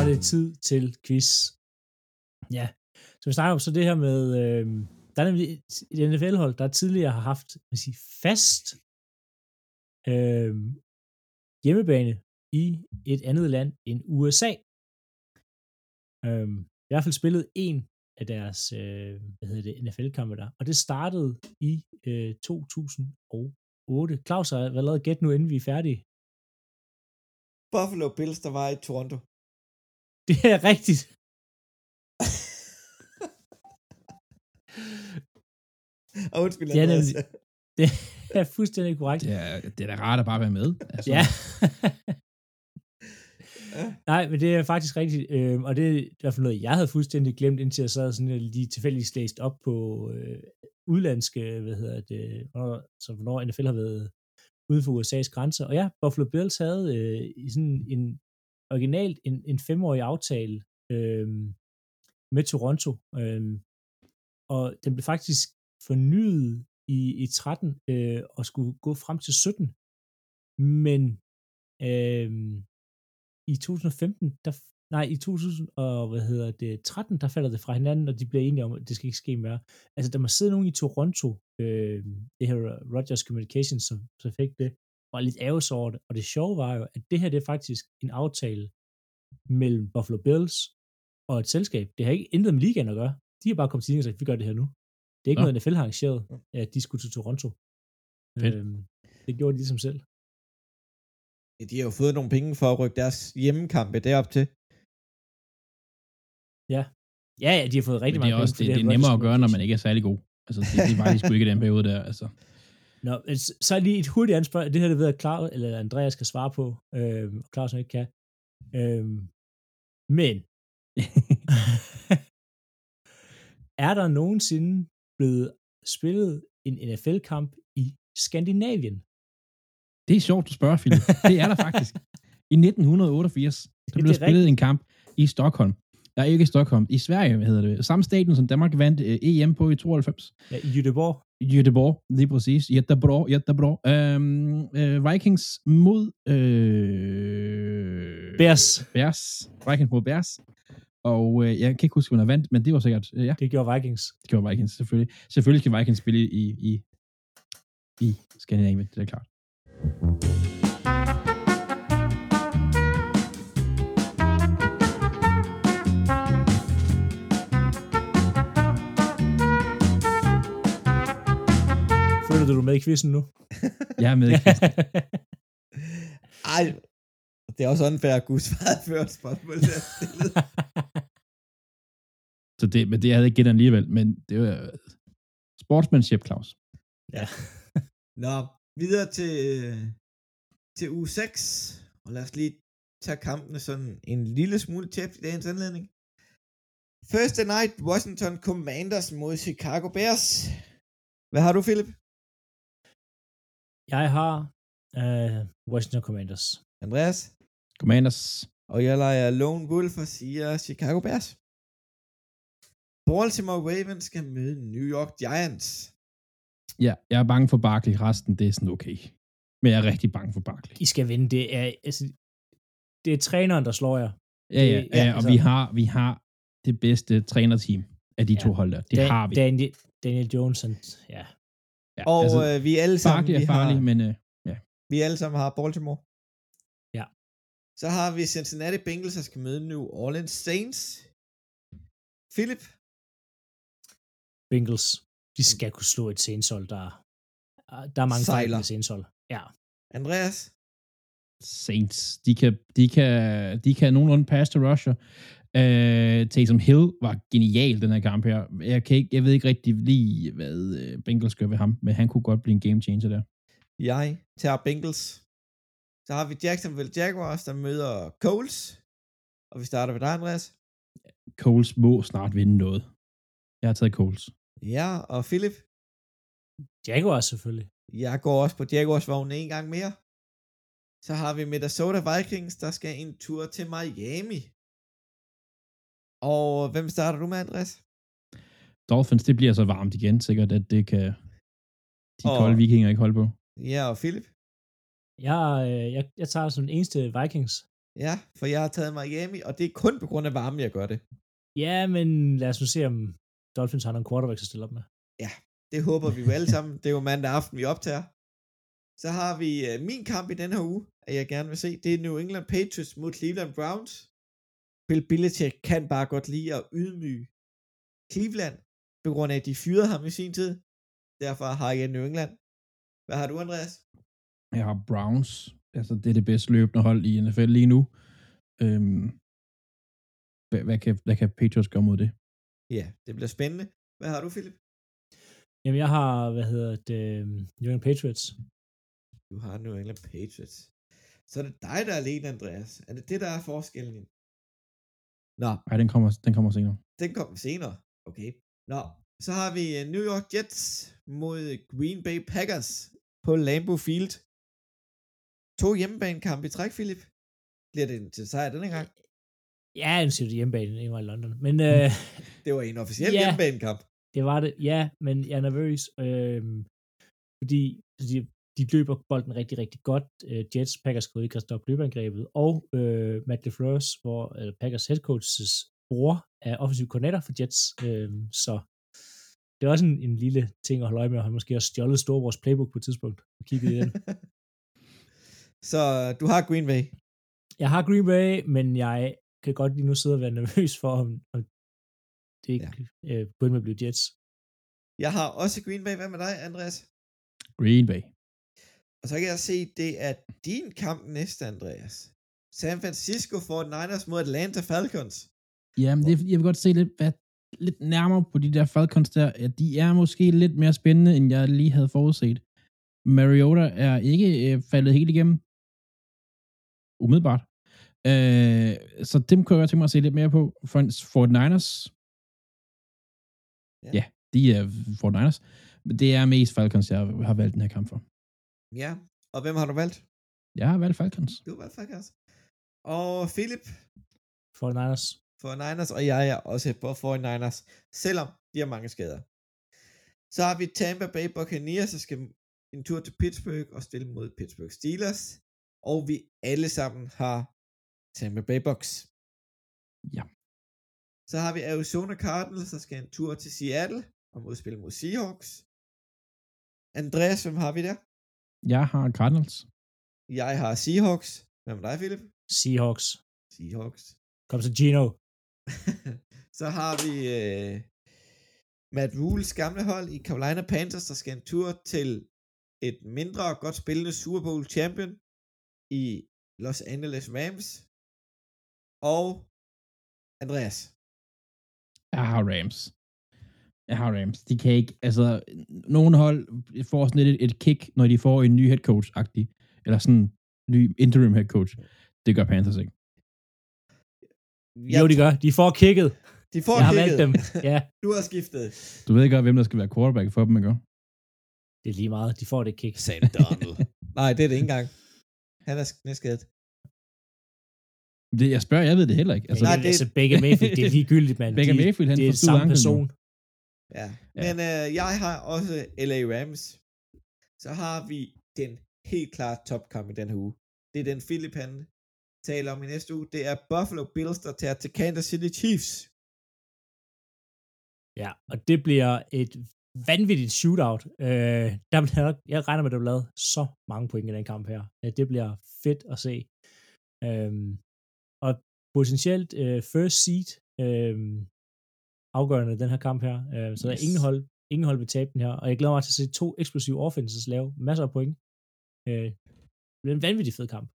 er det tid til quiz. Ja. Så vi snakker om så det her med... Øh, der er nemlig et N F L-hold, der tidligere har haft, man siger, fast... Øh, hjemmebane i et andet land end U S A. Øhm, I hvert fald spillede en af deres øh, hvad hedder det, N F L-kampe der, og det startede i øh, to tusind og otte. Claus, hvad lavede gæt nu, inden vi er færdige? Buffalo Bills, der var i Toronto. Det er rigtigt. Og undskyld, jeg ja, altså. Det er fuldstændig korrekt. Det er, det er da rart at bare være med. Altså. Ja. Nej, men det er faktisk rigtigt. Øh, og det er i hvert fald noget, jeg havde fuldstændig glemt, indtil jeg sad sådan lige tilfældigvis læst op på øh, udlandske, hvad hedder det, så hvornår N F L har været ude for U S A's grænser. Og ja, Buffalo Bills havde øh, i sådan en originalt en, en femårig aftale øh, med Toronto. Øh, og den blev faktisk fornyet I, i tretten øh, og skulle gå frem til sytten, men øh, i to tusind og femten der, nej i to tusind og hvad hedder det tretten der falder det fra hinanden, og de bliver enige om, at det skal ikke ske mere. Altså der må sidde nogen i Toronto, øh, det her Rogers Communications, som, som fik det, var lidt ærgerlig over det, og det sjove var jo, at det her, det er faktisk en aftale mellem Buffalo Bills og et selskab. Det har ikke intet med ligaen at gøre. De har bare kommet til og sagt, vi gør det her nu. Det er ikke ja. noget, N F L har arrangeret, at de skulle til Toronto. Øhm, det gjorde de ligesom selv. Ja, de har jo fået nogle penge for at rykke deres hjemmekampe derop til. Ja. Ja, ja, de har fået rigtig mange penge. Det, det, det er nemmere at gøre, når man ikke er særlig god. Altså, det, det var de sgu ikke i den periode der, altså. Nå, så lige et hurtigt anspørg. Det her, det ved jeg, Claus, eller Andreas skal svare på. Øhm, Claus ikke kan. Øhm, men... er der nogensinde blevet spillet en N F L-kamp i Skandinavien? Det er sjovt, du spørger, Philip. Det er der faktisk. I nitten otteogfirs, der blev spillet rigtigt. En kamp i Stockholm. Nej, ikke i Stockholm. I Sverige, hvad hedder det? Samme stadion, som Danmark vandt E M på i tooghalvfems. Ja, i Göteborg. Göteborg, lige præcis. Göteborg, Göteborg. Øhm, øh, Vikings mod... Øh, Bears. Bears. Vikings mod Bears. Og øh, jeg kan ikke huske, hvordan der vandt, men det var sikkert... Øh, ja. Det gjorde Vikings. Det gjorde Vikings, selvfølgelig. Selvfølgelig skal Vikings spille i, i, i Skandinavien, det er klart. Føler du, du er med i quizzen nu? Jeg er med i quizzen. Ej, det er også unfair at kunne svare før et spørgsmål. Så det, men det jeg havde ikke gættet alligevel, men det var sportsmanship, Claus. Ja. Nå, videre til, til uge seks, og lad os lige tage kampene sådan en lille smule tæt i dagens anledning. Thursday night, Washington Commanders mod Chicago Bears. Hvad har du, Philip? Jeg har uh, Washington Commanders. Andreas? Commanders. Og jeg leger Lone Wolf og siger Chicago Bears. Baltimore Ravens skal møde New York Giants. Ja, jeg er bange for Barkley. Resten, det er sådan okay. Men jeg er rigtig bange for Barkley. I skal vinde. Det er, altså, det er træneren, der slår jer. Ja, ja, ja, og altså. vi, har, vi har det bedste trænerteam af de ja. to hold der. Det Dan, har vi. Daniel, Daniel Jones, ja. Ja, og altså, øh, vi alle sammen vi farlig, har, men, øh, ja. vi alle sammen har Baltimore. Ja. Så har vi Cincinnati Bengals, der skal møde New Orleans Saints. Philip? Bengals. De skal kunne slå et Saints-hold, der der er mange fejl i Saints-hold. Ja. Andreas? Saints. De kan de kan de kan nogenlunde passe til rusher. Uh, Taysom Hill var genial den her kamp her. Jeg, kan ikke, jeg ved ikke rigtig lige, hvad Bengals gør ved ham, men han kunne godt blive en game changer der. Jeg tager Bengals. Så har vi Jacksonville Jaguars, der møder Colts. Og vi starter med dig, Andreas. Colts må snart vinde noget. Jeg har taget Colts. Ja, og Philip? Jaguars selvfølgelig. Jeg går også på Jaguars-vognen en gang mere. Så har vi Minnesota Vikings, der skal en tur til Miami. Og hvem starter du med, Andreas? Dolphins, det bliver så varmt igen, sikkert, at det kan de og, kolde vikinger ikke holde på. Ja, og Philip? Jeg, jeg, jeg tager som den eneste Vikings. Ja, for jeg har taget Miami, og det er kun på grund af varme, jeg gør det. Ja, men lad os nu se, om Dolphins har nogle quarterback, der stiller op med. Ja, det håber vi jo alle sammen. Det er jo mandag aften, vi optager. Så har vi uh, min kamp i denne her uge, at jeg gerne vil se. Det er New England Patriots mod Cleveland Browns. Bill Belichick kan bare godt lide at ydmyge Cleveland, på grund af, at de fyrede ham i sin tid. Derfor har jeg New England. Hvad har du, Andreas? Jeg har Browns. Altså, det er det bedste løbende hold i N F L lige nu. Øhm, hvad, hvad, kan, hvad kan Patriots gøre mod det? Ja, det bliver spændende. Hvad har du, Philip? Jamen, jeg har, hvad hedder det, New England Patriots. Du har New England Patriots. Så er det dig, der er alene, Andreas. Er det det, der er forskellen? Nå. Nej, den kommer, den kommer senere. Den kommer senere, okay. Nå, så har vi New York Jets mod Green Bay Packers på Lambeau Field. To hjemmebanekampe i træk, Philip. Bliver det til sejr denne gang? Ja, nu siger du hjemmebane, en var i London. Men, øh, det var en officiel ja, hjemmebanekamp. Det var det, ja, men jeg er nervøs, øh, fordi de, de løber bolden rigtig, rigtig godt. Øh, Jets, Packers kunne ikke stoppe løbeangrebet, og øh, Matt LaFleurs, hvor øh, Packers head coaches bror, er offensiv koordinator for Jets, øh, så det er også en, en lille ting at holde øje med, og han måske også stjålet Storbrors playbook på et tidspunkt, og kigget i den. Så du har Green Bay. Jeg har Green Bay, men jeg kan godt lige nu sidde og være nervøs for, om det ikke ja. øh, begynder med at blive Jets. Jeg har også Green Bay. Hvad med dig, Andreas? Green Bay. Og så kan jeg se, det er din kamp næste, Andreas. San Francisco forty-niners mod Atlanta Falcons. Jamen, det, jeg vil godt se lidt, hvad, lidt nærmere på de der Falcons der. Ja, de er måske lidt mere spændende, end jeg lige havde forudset. Mariota er ikke øh, faldet helt igennem. Umiddelbart. Øh, så dem kunne jeg godt tænke mig at se lidt mere på. forty-niners. Ja, ja de er forty-niners. Men det er mest Falcons, jeg har valgt den her kamp for. Ja, og hvem har du valgt? Jeg har valgt Falcons. Du har valgt Falcons. Og Philip? forty-niners. forty-niners, og jeg er også på forty-niners, selvom de har mange skader. Så har vi Tampa Bay Buccaneers, så skal en tur til Pittsburgh og stille mod Pittsburgh Steelers, og vi alle sammen har Tampa Bay Bucs. Ja. Så har vi Arizona Cardinals, så skal en tur til Seattle og modspille mod Seahawks. Andreas, hvem har vi der? Jeg har Cardinals. Jeg har Seahawks. Hvad med dig, Philip? Seahawks. Seahawks. Kom så, Gino. Så har vi øh, Matt Rhules gamle hold i Carolina Panthers, der skal en tur til et mindre og godt spillende Super Bowl champion i Los Angeles Rams. Og Andreas. Jeg har Rams. Jeg har Rams. De kan ikke, altså, nogle hold får sådan lidt et, et kick, når de får en ny head coach-agtig, eller sådan en ny interim head coach. Det gør Panthers ikke. Jeg jo, de gør. De får kicket. De får jeg kicket. Jeg har valgt dem. Ja. Du har skiftet. Du ved ikke, hvem der skal være quarterback for dem, ikke? Det er lige meget. De får det kick. Sam Darnold. Nej, det er det ikke engang. Han er næstskadet. Det, jeg spørger, jeg ved det heller ikke. Altså, nej, det er altså Baker Mayfield. Det er ligegyldigt, mand. Baker Mayfield, han det er samme person. Nu. Ja, men øh, jeg har også L A Rams. Så har vi den helt klare topkamp i den her uge. Det er den Philip, han taler om i næste uge. Det er Buffalo Bills, der tager til Kansas City Chiefs. Ja, og det bliver et vanvittigt shootout. Øh, der bliver, jeg regner med, at der bliver lavet så mange point i den kamp her. Ja, det bliver fedt at se. Øh, og potentielt øh, first seed øh, afgørende den her kamp her. Øh, så yes. Der er ingen hold, ingen hold vil tabe den her. Og jeg glæder mig til at se to eksplosive offenses lave masser af point. Øh, det bliver en vanvittig fed kamp.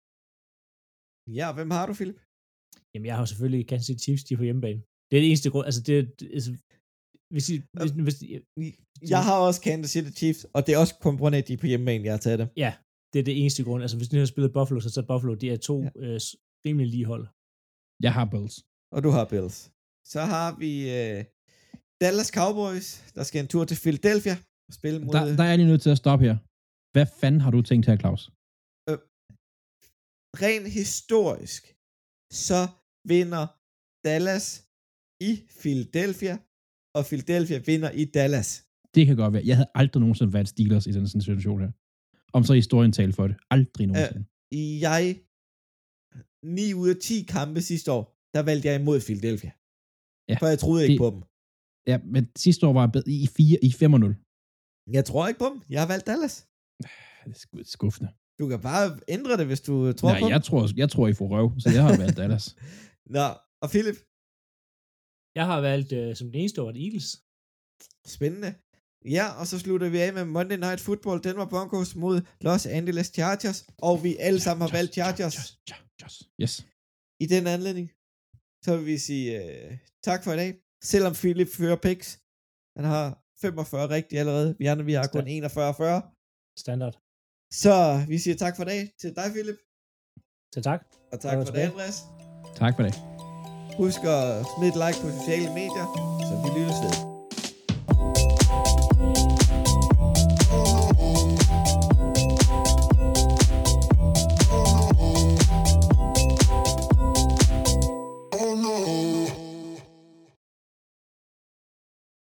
Ja, hvem har du, Philip? Jamen, jeg har jo selvfølgelig Kansas City Chiefs, de er på hjemmebane. Det er det eneste grund. Altså, det er... Altså, hvis I, hvis, øh, hvis I, jeg, jeg har også Kansas City Chiefs, og det er også kun grund af, at de er på hjemmebane, jeg har taget dem. Ja, det er det eneste grund. Altså, hvis de har spillet Buffalo, så tager Buffalo. Det er to ja. øh, rimelig lige hold. Jeg har Bills. Og du har Bills. Så har vi øh, Dallas Cowboys, der skal en tur til Philadelphia og spille mod... Der, der er lige nødt til at stoppe her. Hvad fanden har du tænkt her, Claus? Øh, rent historisk, så vinder Dallas i Philadelphia, og Philadelphia vinder i Dallas. Det kan godt være. Jeg havde aldrig nogensinde valgt Steelers i den situation her. Om så historien taler for det. Aldrig nogensinde. Øh, jeg... ni ud af ti kampe sidste år, der valgte jeg imod Philadelphia. Ja, for jeg troede det, ikke på dem. Ja, men sidste år var jeg bedre i fire, i fem og nul. Jeg tror ikke på dem. Jeg har valgt Dallas. Det er skuffende. Du kan bare ændre det, hvis du tror nej, på jeg dem. Tror, jeg tror, I får røv, så jeg har valgt Dallas. Nå, og Philip? Jeg har valgt, øh, som det eneste år, at Eagles. Spændende. Ja, og så slutter vi af med Monday Night Football. Denver Broncos mod Los Angeles Chargers, og vi alle sammen har valgt Chargers. Yes. I den anledning, så vil vi sige øh, tak for i dag. Selvom Philip fører picks, han har femogfyrre rigtigt allerede. Vi andre, vi har kun enogfyrre fyrre. Standard. Så vi siger tak for i dag til dig, Philip. Så tak. Og tak for det, Andreas. Tak for det. Husk at smide et like på sociale medier, så vi lyttes ved.